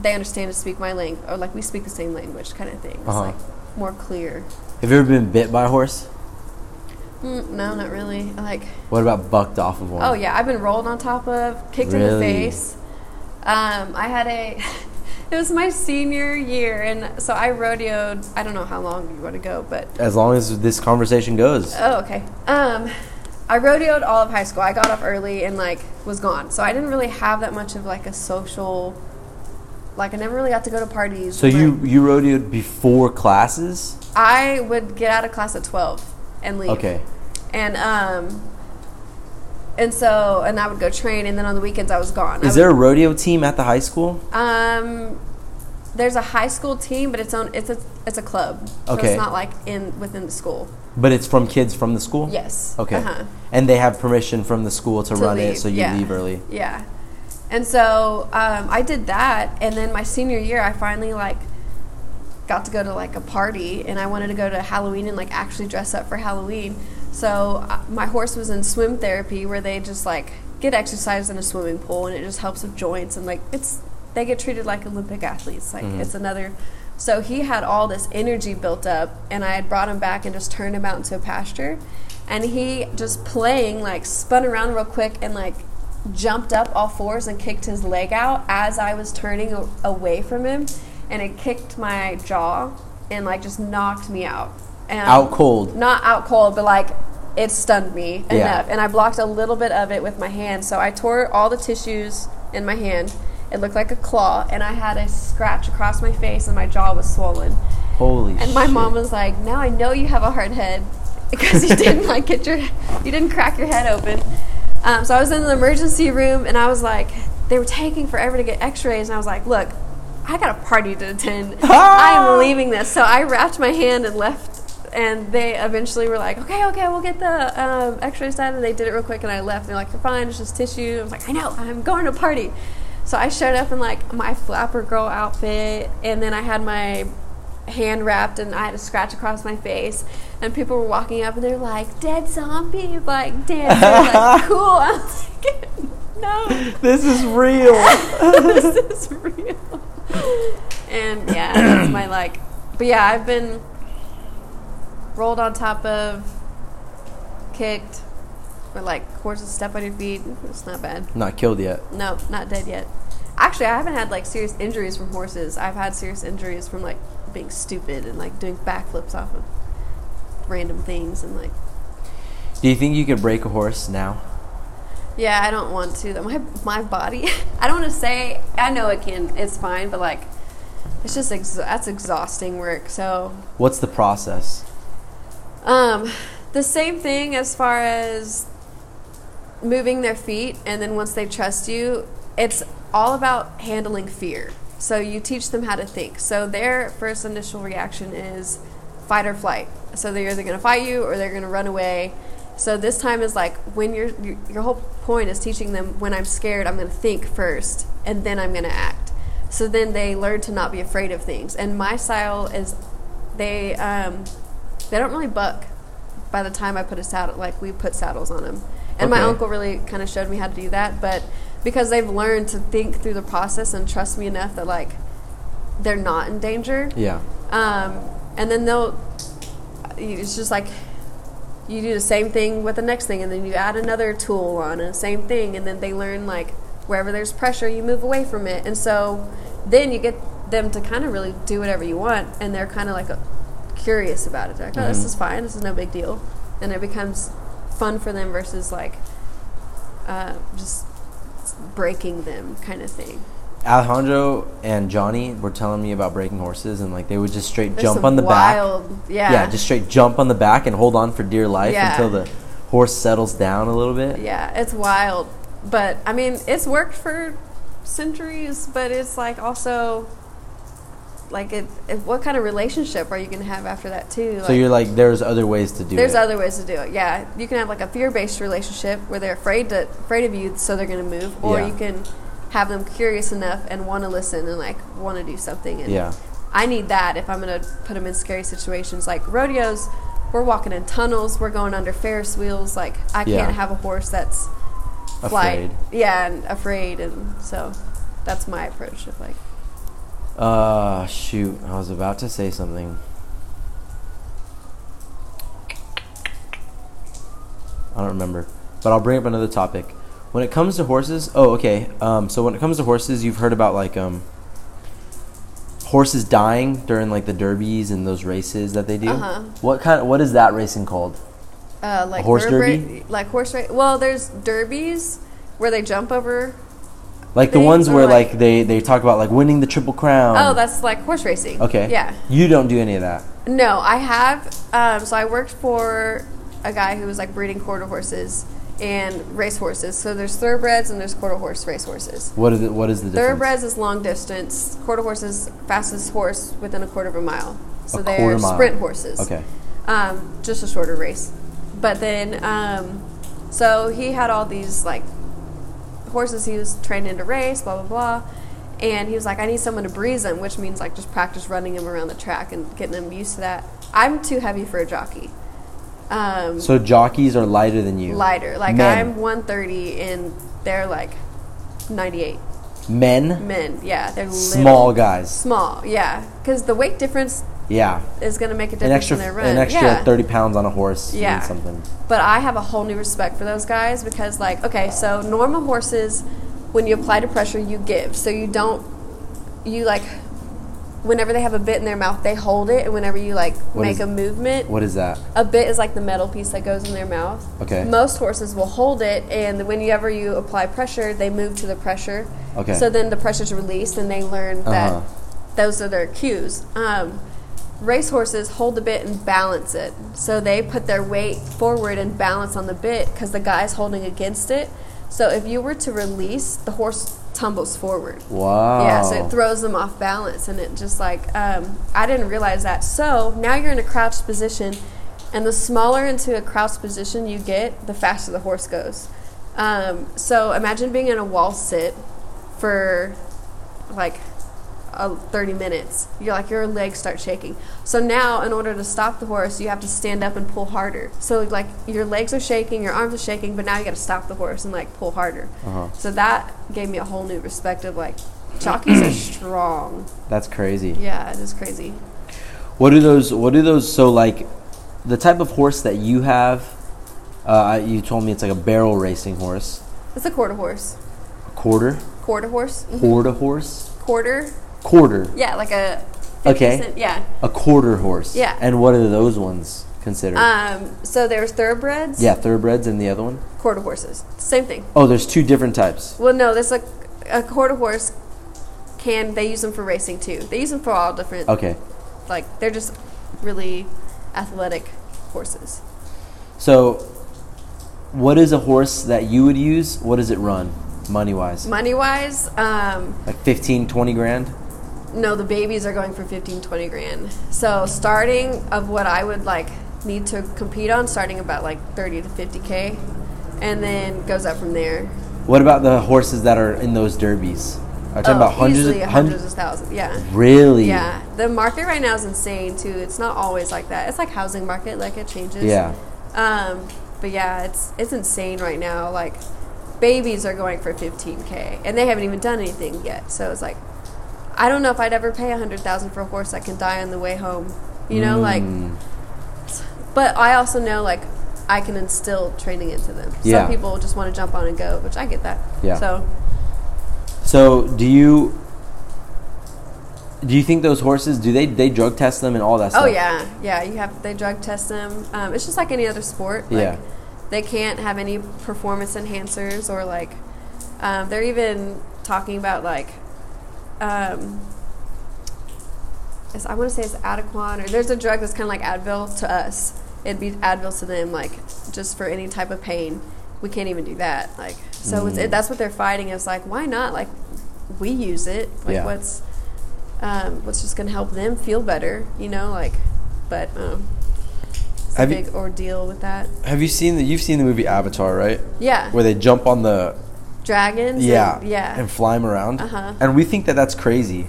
they understand to speak my language, or like we speak the same language, kind of thing. It's uh-huh. like more clear. Have you ever been bit by a horse? Mm, no, not really. Like what about bucked off of one? Oh yeah, I've been rolled on top of, kicked really? in the face. Um, I had a. It was my senior year, and so I rodeoed. I don't know how long you want to go, but as long as this conversation goes. Oh, okay. Um, I rodeoed all of high school. I got off early and, like, was gone. So I didn't really have that much of, like, a social, like, I never really got to go to parties. So you, you rodeoed before classes? I would get out of class at twelve and leave. Okay. And, um... And so, and I would go train, and then on the weekends I was gone. Is there a rodeo team at the high school? Um, there's a high school team, but it's on it's a it's a club. Okay. So it's not like in within the school. But it's from kids from the school? Yes. Okay. Uh-huh. And they have permission from the school to, to run leave. it, so you yeah. leave early. Yeah. And so um, I did that, and then my senior year, I finally like got to go to like a party, and I wanted to go to Halloween and like actually dress up for Halloween. So uh, my horse was in swim therapy where they just, like, get exercise in a swimming pool, and it just helps with joints. And, like, it's they get treated like Olympic athletes. Like, mm-hmm. it's another. So he had all this energy built up, and I had brought him back and just turned him out into a pasture. And he just playing, like, spun around real quick and, like, jumped up all fours and kicked his leg out as I was turning a- away from him. And it kicked my jaw and, like, just knocked me out. And out cold. Not out cold, but, like, it stunned me enough. Yeah. And I blocked a little bit of it with my hand. So I tore all the tissues in my hand. It looked like a claw. And I had a scratch across my face, and my jaw was swollen. Holy shit. And my shit. mom was like, now I know you have a hard head because you didn't, like, get your, you didn't crack your head open. Um, so I was in the emergency room, and I was like, they were taking forever to get x-rays. And I was like, look, I got a party to attend. I am leaving this. So I wrapped my hand and left. And they eventually were like, okay, okay, we'll get the um, x-ray side. And they did it real quick, and I left. And they're like, you're fine, it's just tissue. I was like, I know, I'm going to a party. So I showed up in, like, my flapper girl outfit, and then I had my hand wrapped, and I had a scratch across my face. And people were walking up, and they're like, dead zombie, like, dancing, like, cool. I was like, no. This is real. This is real. And, yeah, that's my, like, but, yeah, I've been... rolled on top of, kicked, or like horses step on your feet. It's not bad. Not killed yet. No, not dead yet. Actually, I haven't had like serious injuries from horses. I've had serious injuries from like being stupid and like doing backflips off of random things and like. Do you think you could break a horse now? Yeah, I don't want to. My my body. I don't want to say. I know it can. It's fine, but like, it's just ex- that's exhausting work. So. What's the process? Um, the same thing as far as moving their feet, and then once they trust you, it's all about handling fear. So you teach them how to think. So their first initial reaction is fight or flight. So they're either going to fight you or they're going to run away. So this time is like when you're, your your whole point is teaching them when I'm scared, I'm going to think first, and then I'm going to act. So then they learn to not be afraid of things. And my style is they... um. They don't really buck by the time I put a saddle, like we put saddles on them. And okay. my uncle really kind of showed me how to do that. But because they've learned to think through the process and trust me enough that, like, they're not in danger. Yeah. Um, and then they'll, it's just like you do the same thing with the next thing. And then you add another tool on and the same thing. And then they learn, like, wherever there's pressure, you move away from it. And so then you get them to kind of really do whatever you want. And they're kind of like a... curious about it. They're like, oh, mm-hmm. this is fine. This is no big deal. And it becomes fun for them versus, like, uh, just breaking them kind of thing. Alejandro and Johnny were telling me about breaking horses, and, like, they would just straight There's jump on the wild, back. Yeah. Yeah, just straight jump on the back and hold on for dear life yeah. until the horse settles down a little bit. Yeah, it's wild. But, I mean, it's worked for centuries, but it's, like, also... Like, it, it, what kind of relationship are you going to have after that, too? Like, so you're like, there's other ways to do there's it. There's other ways to do it, yeah. You can have, like, a fear-based relationship where they're afraid to, afraid of you, so they're going to move. Or yeah. you can have them curious enough and want to listen and, like, want to do something. And yeah. I need that if I'm going to put them in scary situations. Like, rodeos, we're walking in tunnels. We're going under Ferris wheels. Like, I yeah. can't have a horse that's... Afraid. Flight, yeah, and afraid. And so that's my approach of, like... Uh, shoot. I was about to say something. I don't remember. But I'll bring up another topic. When it comes to horses... Oh, okay. Um, so when it comes to horses, you've heard about, like, um... horses dying during, like, the derbies and those races that they do. Uh-huh. What kind of, what is that racing called? uh, like horse derby, like horse race. Well, there's derbies where they jump over. Like the ones where like, like they they talk about like winning the Triple Crown. Oh, that's like horse racing. Okay. Yeah. You don't do any of that. No, I have. Um, so I worked for a guy who was like breeding quarter horses and race horses. So there's thoroughbreds and there's quarter horse race horses. What is it? What is the difference? Thoroughbreds is long distance. Quarter horses, fastest horse within a quarter of a mile. So a they're sprint horses. Okay. Um, just a shorter race. But then, um, so he had all these like horses he was trained into race, blah, blah, blah. And he was like, I need someone to breeze them, which means like just practice running them around the track and getting them used to that. I'm too heavy for a jockey. Um, so jockeys are lighter than you? Lighter. Like men. I'm one thirty and they're like ninety-eight. Men? Men, yeah. They're small little, guys. Small, yeah. Because the weight difference yeah. is going to make a difference an extra, in their run. An extra yeah. thirty pounds on a horse. Yeah. Means something. But I have a whole new respect for those guys because, like, okay, so normal horses, when you apply to pressure, you give. So you don't, you, like, whenever they have a bit in their mouth, they hold it. And whenever you, like, what make is, a movement. What is that? A bit is, like, the metal piece that goes in their mouth. Okay. Most horses will hold it. And whenever you apply pressure, they move to the pressure. Okay. So then the pressure's released, and they learn that uh-huh. those are their cues. Um, race horses hold the bit and balance it. So they put their weight forward and balance on the bit because the guy's holding against it. So if you were to release, the horse tumbles forward. Wow. Yeah, so it throws them off balance, and it just like, um, I didn't realize that. So now you're in a crouched position, and the smaller into a crouched position you get, the faster the horse goes. Um, so imagine being in a wall sit for like uh, thirty minutes. You're like, your legs start shaking. So now in order to stop the horse, you have to stand up and pull harder. So like your legs are shaking, your arms are shaking, but now you got to stop the horse and like pull harder. Uh-huh. So that gave me a whole new respect of like jockeys are strong. That's crazy. Yeah, it is crazy. What do those, what do those, so like the type of horse that you have, uh, you told me it's like a barrel racing horse. It's a quarter horse. A quarter? Quarter horse. Mm-hmm. Quarter horse? Quarter. Quarter. Yeah, like a okay. Cent, yeah. A quarter horse. Yeah. And what are those ones considered? Um, so there's thoroughbreds. Yeah, thoroughbreds and the other one? Quarter horses. Same thing. Oh, there's two different types. Well, no, there's like a quarter horse can, they use them for racing too. They use them for all different. Okay. Like, they're just really athletic horses. So what is a horse that you would use? What does it run? Money wise, money wise, um, like fifteen, twenty grand. No, the babies are going for fifteen, twenty grand. So, starting of what I would like need to compete on, starting about like thirty to fifty K, and then goes up from there. What about the horses that are in those derbies? Are you talking oh, about hundreds of hundreds of thousands? Yeah, really? Yeah, the market right now is insane, too. It's not always like that, it's like housing market, like it changes, yeah. Um, but yeah, it's it's insane right now, like. Babies are going for fifteen K, and they haven't even done anything yet. So it's like, I don't know if I'd ever pay one hundred thousand dollars for a horse that can die on the way home. You know, mm. like, but I also know, like, I can instill training into them. Yeah. Some people just want to jump on and go, which I get that. Yeah. So, so do you do you think those horses, do they they drug test them and all that stuff? Oh, yeah. Yeah, you have they drug test them. Um, it's just like any other sport. Like, yeah. They can't have any performance enhancers or, like, um, they're even talking about, like, um, it's, I want to say it's Adequan, or there's a drug that's kind of like Advil to us. It'd be Advil to them, like, just for any type of pain. We can't even do that. Like, so mm. it's, it, that's what they're fighting is, like, why not? Like, we use it. Like, yeah. what's, um, what's just going to help them feel better, you know? Like, but, um. Have big you, ordeal with that. Have you seen the? You've seen the movie Avatar, right? Yeah. Where they jump on the dragons. Yeah, and, yeah, and fly them around. Uh huh. And we think that that's crazy.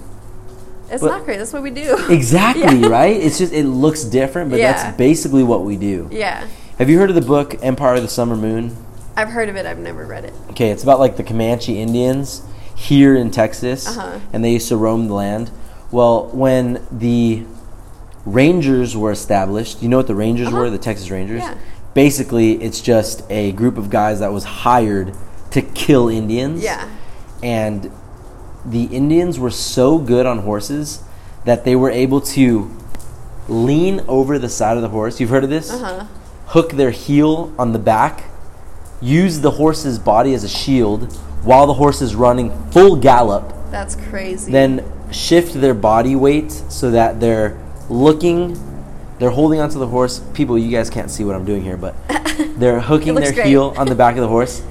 It's but not crazy. That's what we do. Exactly yeah. right. It's just it looks different, but yeah. that's basically what we do. Yeah. Have you heard of the book Empire of the Summer Moon? I've heard of it. I've never read it. Okay, it's about like the Comanche Indians here in Texas, uh-huh. and they used to roam the land. Well, when the Rangers were established. You know what the Rangers uh-huh. were? The Texas Rangers? Yeah. Basically, it's just a group of guys that was hired to kill Indians. Yeah. And the Indians were so good on horses that they were able to lean over the side of the horse. You've heard of this? Uh-huh. hook their heel on the back, use the horse's body as a shield while the horse is running full gallop. That's crazy. Then shift their body weight so that they're looking, they're holding onto the horse. People, you guys can't see what I'm doing here, but they're hooking their great. heel on the back of the horse,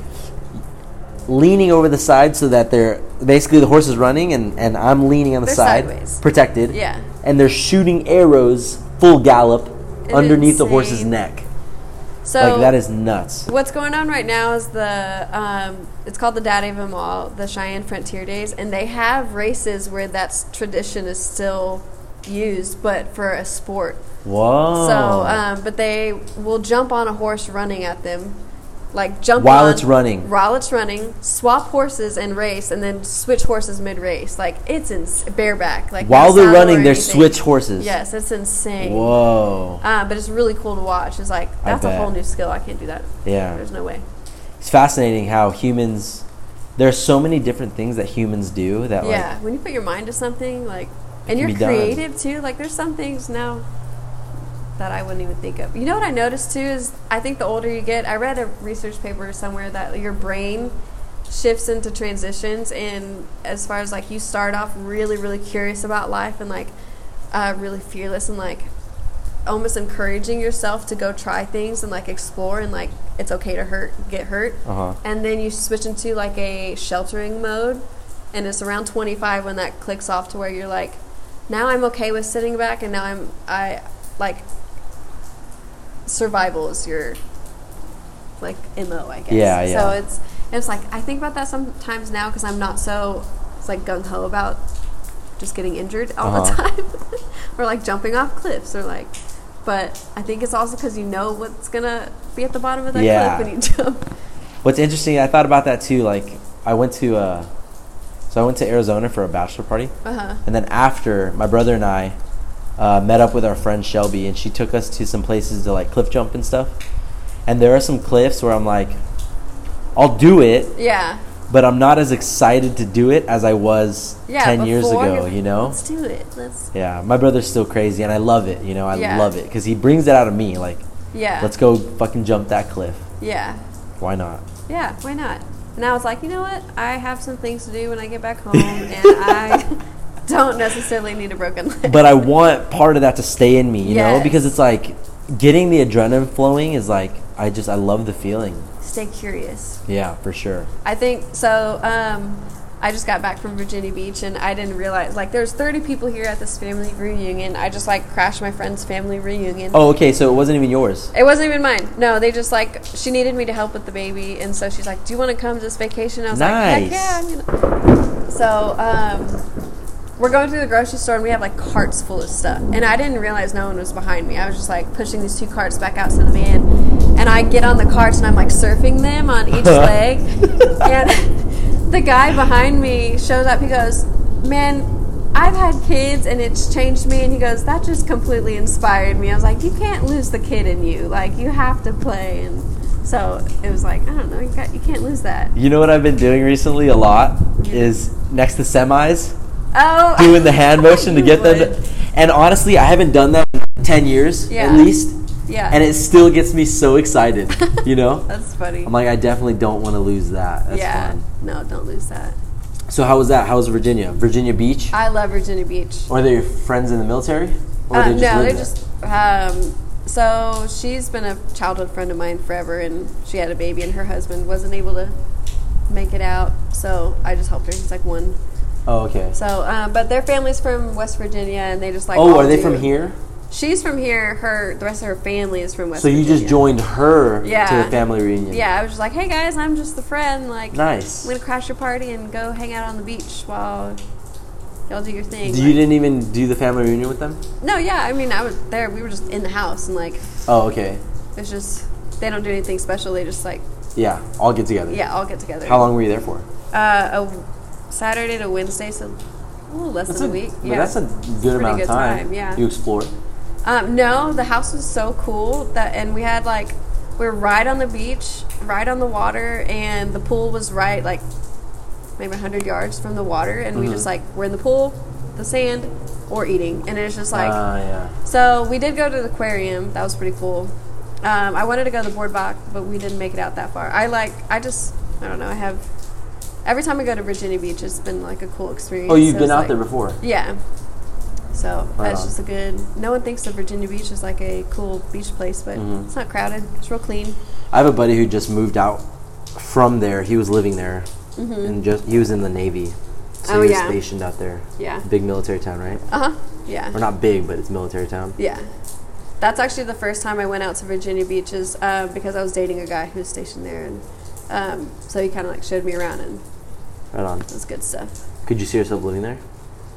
leaning over the side so that they're, basically the horse is running and, and I'm leaning on the they're side, sideways. protected. Yeah. And they're shooting arrows full gallop it underneath the horse's neck. So like, that is nuts. What's going on right now is the, um, it's called the Daddy of them all, the Cheyenne Frontier Days, and they have races where that tradition is still used, but for a sport. Whoa. So, um, but they will jump on a horse running at them. Like jump while on, it's running. While it's running, swap horses and race, and then switch horses mid-race. Like it's ins- bareback. Like while they're running, they switch horses. Yes, it's insane. Whoa! Uh, but it's really cool to watch. It's like that's a whole new skill. I can't do that. Yeah, there's no way. It's fascinating how humans. There are so many different things that humans do that. Yeah, like, when you put your mind to something, like, and you're creative too. Like there's some things now that I wouldn't even think of. You know what I noticed too is I think the older you get, I read a research paper somewhere that your brain shifts into transitions, and as far as like you start off really, really curious about life and like uh, really fearless and like almost encouraging yourself to go try things and like explore and like it's okay to hurt, get hurt. Uh-huh. And then you switch into like a sheltering mode, and it's around twenty-five when that clicks off to where you're like, now I'm okay with sitting back, and now I'm I like. Survival is your like M O, I guess. Yeah, yeah. So it's it's like I think about that sometimes now because I'm not so it's like gung ho about just getting injured all uh-huh. the time or like jumping off cliffs or like. But I think it's also because you know what's gonna be at the bottom of that yeah. cliff when you jump. What's interesting, I thought about that too. Like I went to uh, so I went to Arizona for a bachelor party, uh-huh. and then after my brother and I. Uh, met up with our friend Shelby, and she took us to some places to like cliff jump and stuff. And there are some cliffs where I'm like, I'll do it. Yeah. But I'm not as excited to do it as I was yeah, ten years ago. You know. Let's do it. Let's. Yeah, my brother's still crazy, and I love it. You know, I yeah. love it because he brings that out of me. Like, yeah. Let's go fucking jump that cliff. Yeah. Why not? Yeah. Why not? And I was like, you know what? I have some things to do when I get back home, and I. don't necessarily need a broken leg. But I want part of that to stay in me, you yes. know, because it's like getting the adrenaline flowing is like I just I love the feeling. Stay curious. Yeah, for sure. I think so. Um, I just got back from Virginia Beach, and I didn't realize like there's thirty people here at this family reunion. I just like crashed my friend's family reunion. Oh, okay, so it wasn't even yours. It wasn't even mine. No, they just like she needed me to help with the baby, and so she's like, "Do you want to come to this vacation?" I was nice. like, "Heck yeah!" I'm gonna. So. Um, We're going through the grocery store, and we have, like, carts full of stuff. And I didn't realize no one was behind me. I was just, like, pushing these two carts back out to the van. And I get on the carts, and I'm, like, surfing them on each leg. And the guy behind me shows up. He goes, man, I've had kids, and it's changed me. And he goes, that just completely inspired me. I was like, you can't lose the kid in you. Like, you have to play. And so it was like, I don't know. You, got, you can't lose that. You know what I've been doing recently a lot yeah. is next to semis. Oh. Doing the hand motion to get them. To, and honestly, I haven't done that in ten years yeah. at least. Yeah. And it still gets me so excited, you know? That's funny. I'm like, I definitely don't want to lose that. That's yeah. fun. No, don't lose that. So how was that? How was Virginia? Virginia Beach? I love Virginia Beach. Were they your friends in the military? Or uh, they just no, they just... Um, so she's been a childhood friend of mine forever, and she had a baby, and her husband wasn't able to make it out. So I just helped her. He's like one... Oh, okay. So, um, but their family's from West Virginia, and they just like. Oh, are they do. from here? She's from here. Her the rest of her family is from West. So Virginia. So you just joined her yeah. to the family reunion. Yeah, I was just like, hey guys, I'm just the friend. Like, nice. I'm gonna crash your party and go hang out on the beach while y'all do your thing. You like, didn't even do the family reunion with them? No, yeah. I mean, I was there. We were just in the house and like. Oh, okay. It's just they don't do anything special. They just like. Yeah, all get together. Yeah, all get together. How long were you there for? Uh. A, Saturday to Wednesday, so a little less that's than a, a week. Yeah, that's a good amount of time. time. Yeah, you explored. Um, no, the house was so cool that, and we had like we were right on the beach, right on the water, and the pool was right like maybe a hundred yards from the water, and mm-hmm. we just like we're in the pool, the sand, or eating, and it's just like. Uh, yeah. So we did go to the aquarium. That was pretty cool. Um, I wanted to go to the boardwalk, but we didn't make it out that far. I like, I just, I don't know, I have, every time I go to Virginia Beach, it's been like a cool experience. Oh, you've so been out like, there before? Yeah. So right that's on. Just a good, no one thinks of Virginia Beach as like a cool beach place, but mm-hmm. it's not crowded. It's real clean. I have a buddy who just moved out from there. He was living there, mm-hmm. and just he was in the Navy. So oh, he was yeah. stationed out there. Yeah. Big military town, right? Uh-huh, yeah. Or not big, but it's military town. Yeah. That's actually the first time I went out to Virginia Beach is uh, because I was dating a guy who was stationed there, and um, so he kind of like showed me around and right on. It was good stuff. Could you see yourself living there?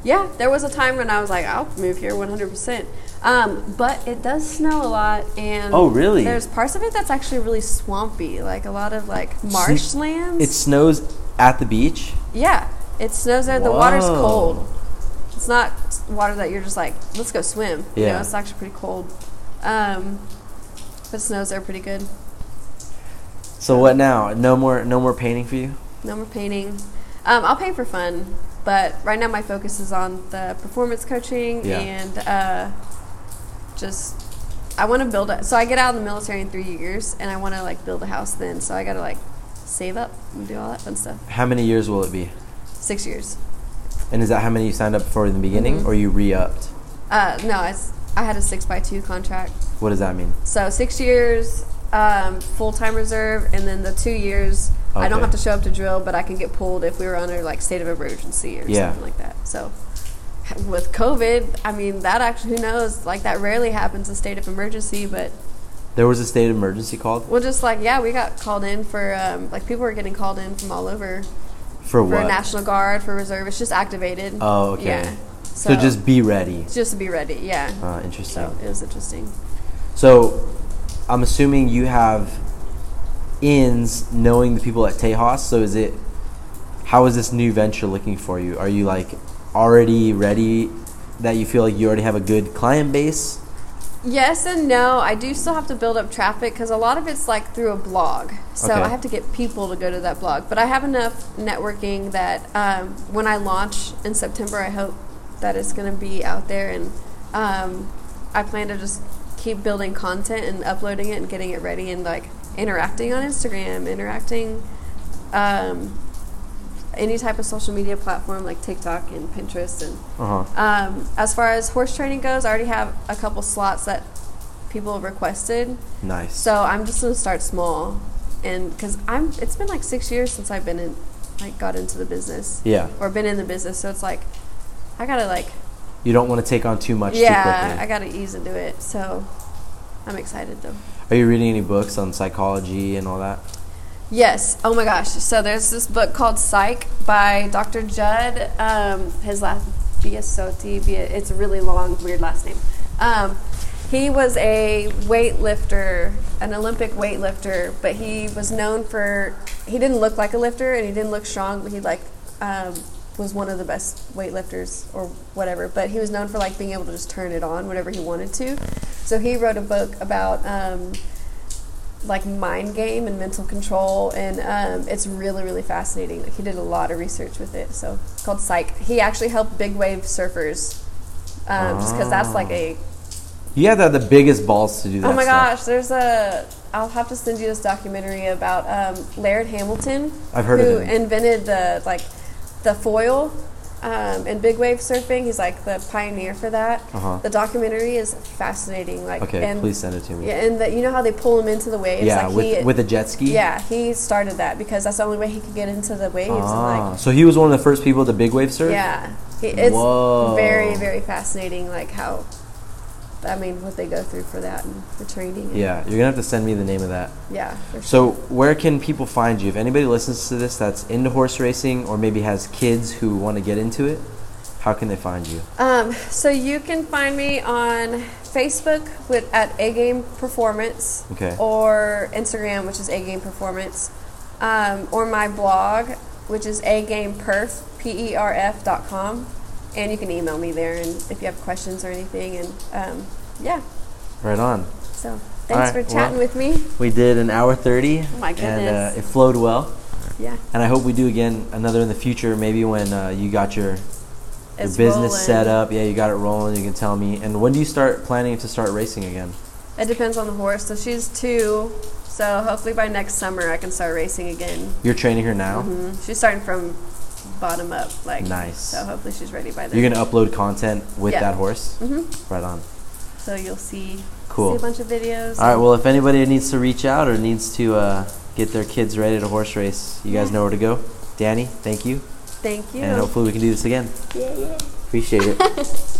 Yeah, there was a time when I was like, I'll move here one hundred percent. Um, but it does snow a lot, and oh really? There's parts of it that's actually really swampy, like a lot of like marshlands. It snows at the beach? Yeah, it snows there. Whoa. The water's cold. It's not water that you're just like, let's go swim. Yeah. You know, it's actually pretty cold. Um, but snows are pretty good. So what now? No more, no more painting for you? No more painting. Um, I'll paint for fun, but right now my focus is on the performance coaching yeah. and uh, just I want to build a. So I get out of the military in three years, and I want to like build a house then. So I gotta like save up and do all that fun stuff. How many years will it be? Six years. And is that how many you signed up for in the beginning, mm-hmm. or you re-upped? Uh, no, it's. I had a six by two contract. What does that mean? So six years, um, full-time reserve, and then the two years, okay. I don't have to show up to drill, but I can get pulled if we were under, like, state of emergency or yeah. something like that. So with COVID, I mean, that actually, who knows, like, that rarely happens, a state of emergency, but... There was a state of emergency called? Well, just, like, yeah, we got called in for, um, like, people were getting called in from all over. For what? For National Guard, for reserve. It's just activated. Oh, okay. Yeah. So, so just be ready. Just be ready, yeah. Uh, interesting. So it was interesting. So I'm assuming you have ins knowing the people at Tejas. So is it, how is this new venture looking for you? Are you like already ready that you feel like you already have a good client base? Yes and no. I do still have to build up traffic because a lot of it's like through a blog. So okay. I have to get people to go to that blog. But I have enough networking that um, when I launch in September, I hope that it's going to be out there, and um, I plan to just keep building content and uploading it and getting it ready and like interacting on Instagram, interacting um, any type of social media platform like TikTok and Pinterest. And uh-huh. um, as far as horse training goes, I already have a couple slots that people have requested. Nice. So I'm just going to start small, and because I'm, it's been like six years since I've been in, like, got into the business. Yeah. Or been in the business, so it's like. I gotta like. You don't want to take on too much. Yeah, too I gotta ease into it. So, I'm excited though. Are you reading any books on psychology and all that? Yes. Oh my gosh. So there's this book called Psych by Doctor Judd. Um, his last Biasotti. It's a really long, weird last name. Um, he was a weightlifter, an Olympic weightlifter, but he was known for he didn't look like a lifter and he didn't look strong, but he like. Um, was one of the best weightlifters or whatever, but he was known for like being able to just turn it on whenever he wanted to. So he wrote a book about um, like mind game and mental control, and um, it's really, really fascinating. Like he did a lot of research with it. So it's called Psych. He actually helped big wave surfers, um, oh. just because that's like a. You have to have the biggest balls to do that. Oh my stuff. Gosh, there's a. I'll have to send you this documentary about um, Laird Hamilton. I've heard who of him. Invented the like. The foil um, and big wave surfing. He's like the pioneer for that. Uh-huh. The documentary is fascinating. Like, okay, and, please send it to me. Yeah, and the, you know how they pull him into the waves? Yeah, like with, he, with a jet ski? Yeah, he started that because that's the only way he could get into the waves. Ah, and like, so he was one of the first people to big wave surf? Yeah. He, it's Whoa. very, very fascinating, like how, I mean, what they go through for that and the training. And yeah, you're going to have to send me the name of that. Yeah, for sure. So where can people find you? If anybody listens to this that's into horse racing or maybe has kids who want to get into it, how can they find you? Um, so you can find me on Facebook with, at A-Game Performance, okay. or Instagram, which is A-Game Performance, um, or my blog, which is A Game Perf, P E R F dot com. And you can email me there, and if you have questions or anything, and um, yeah. Right on. So thanks right, for chatting well, with me. We did an hour thirty. Oh my goodness! And uh, it flowed well. Yeah. And I hope we do again another in the future, maybe when uh, you got your, your business rolling. set up. Yeah, you got it rolling. You can tell me. And when do you start planning to start racing again? It depends on the horse. So she's two. So hopefully by next summer I can start racing again. You're training her now? Mm-hmm. She's starting from bottom up. Like, nice. So hopefully she's ready by then. You're going to upload content with yeah. that horse? Mm-hmm. Right on. So you'll see, cool. see a bunch of videos. All right. Well, if anybody needs to reach out or needs to uh, get their kids ready to horse race, you guys yeah. know where to go. Danny, thank you. Thank you. And hopefully we can do this again. Yeah, yeah. Appreciate it.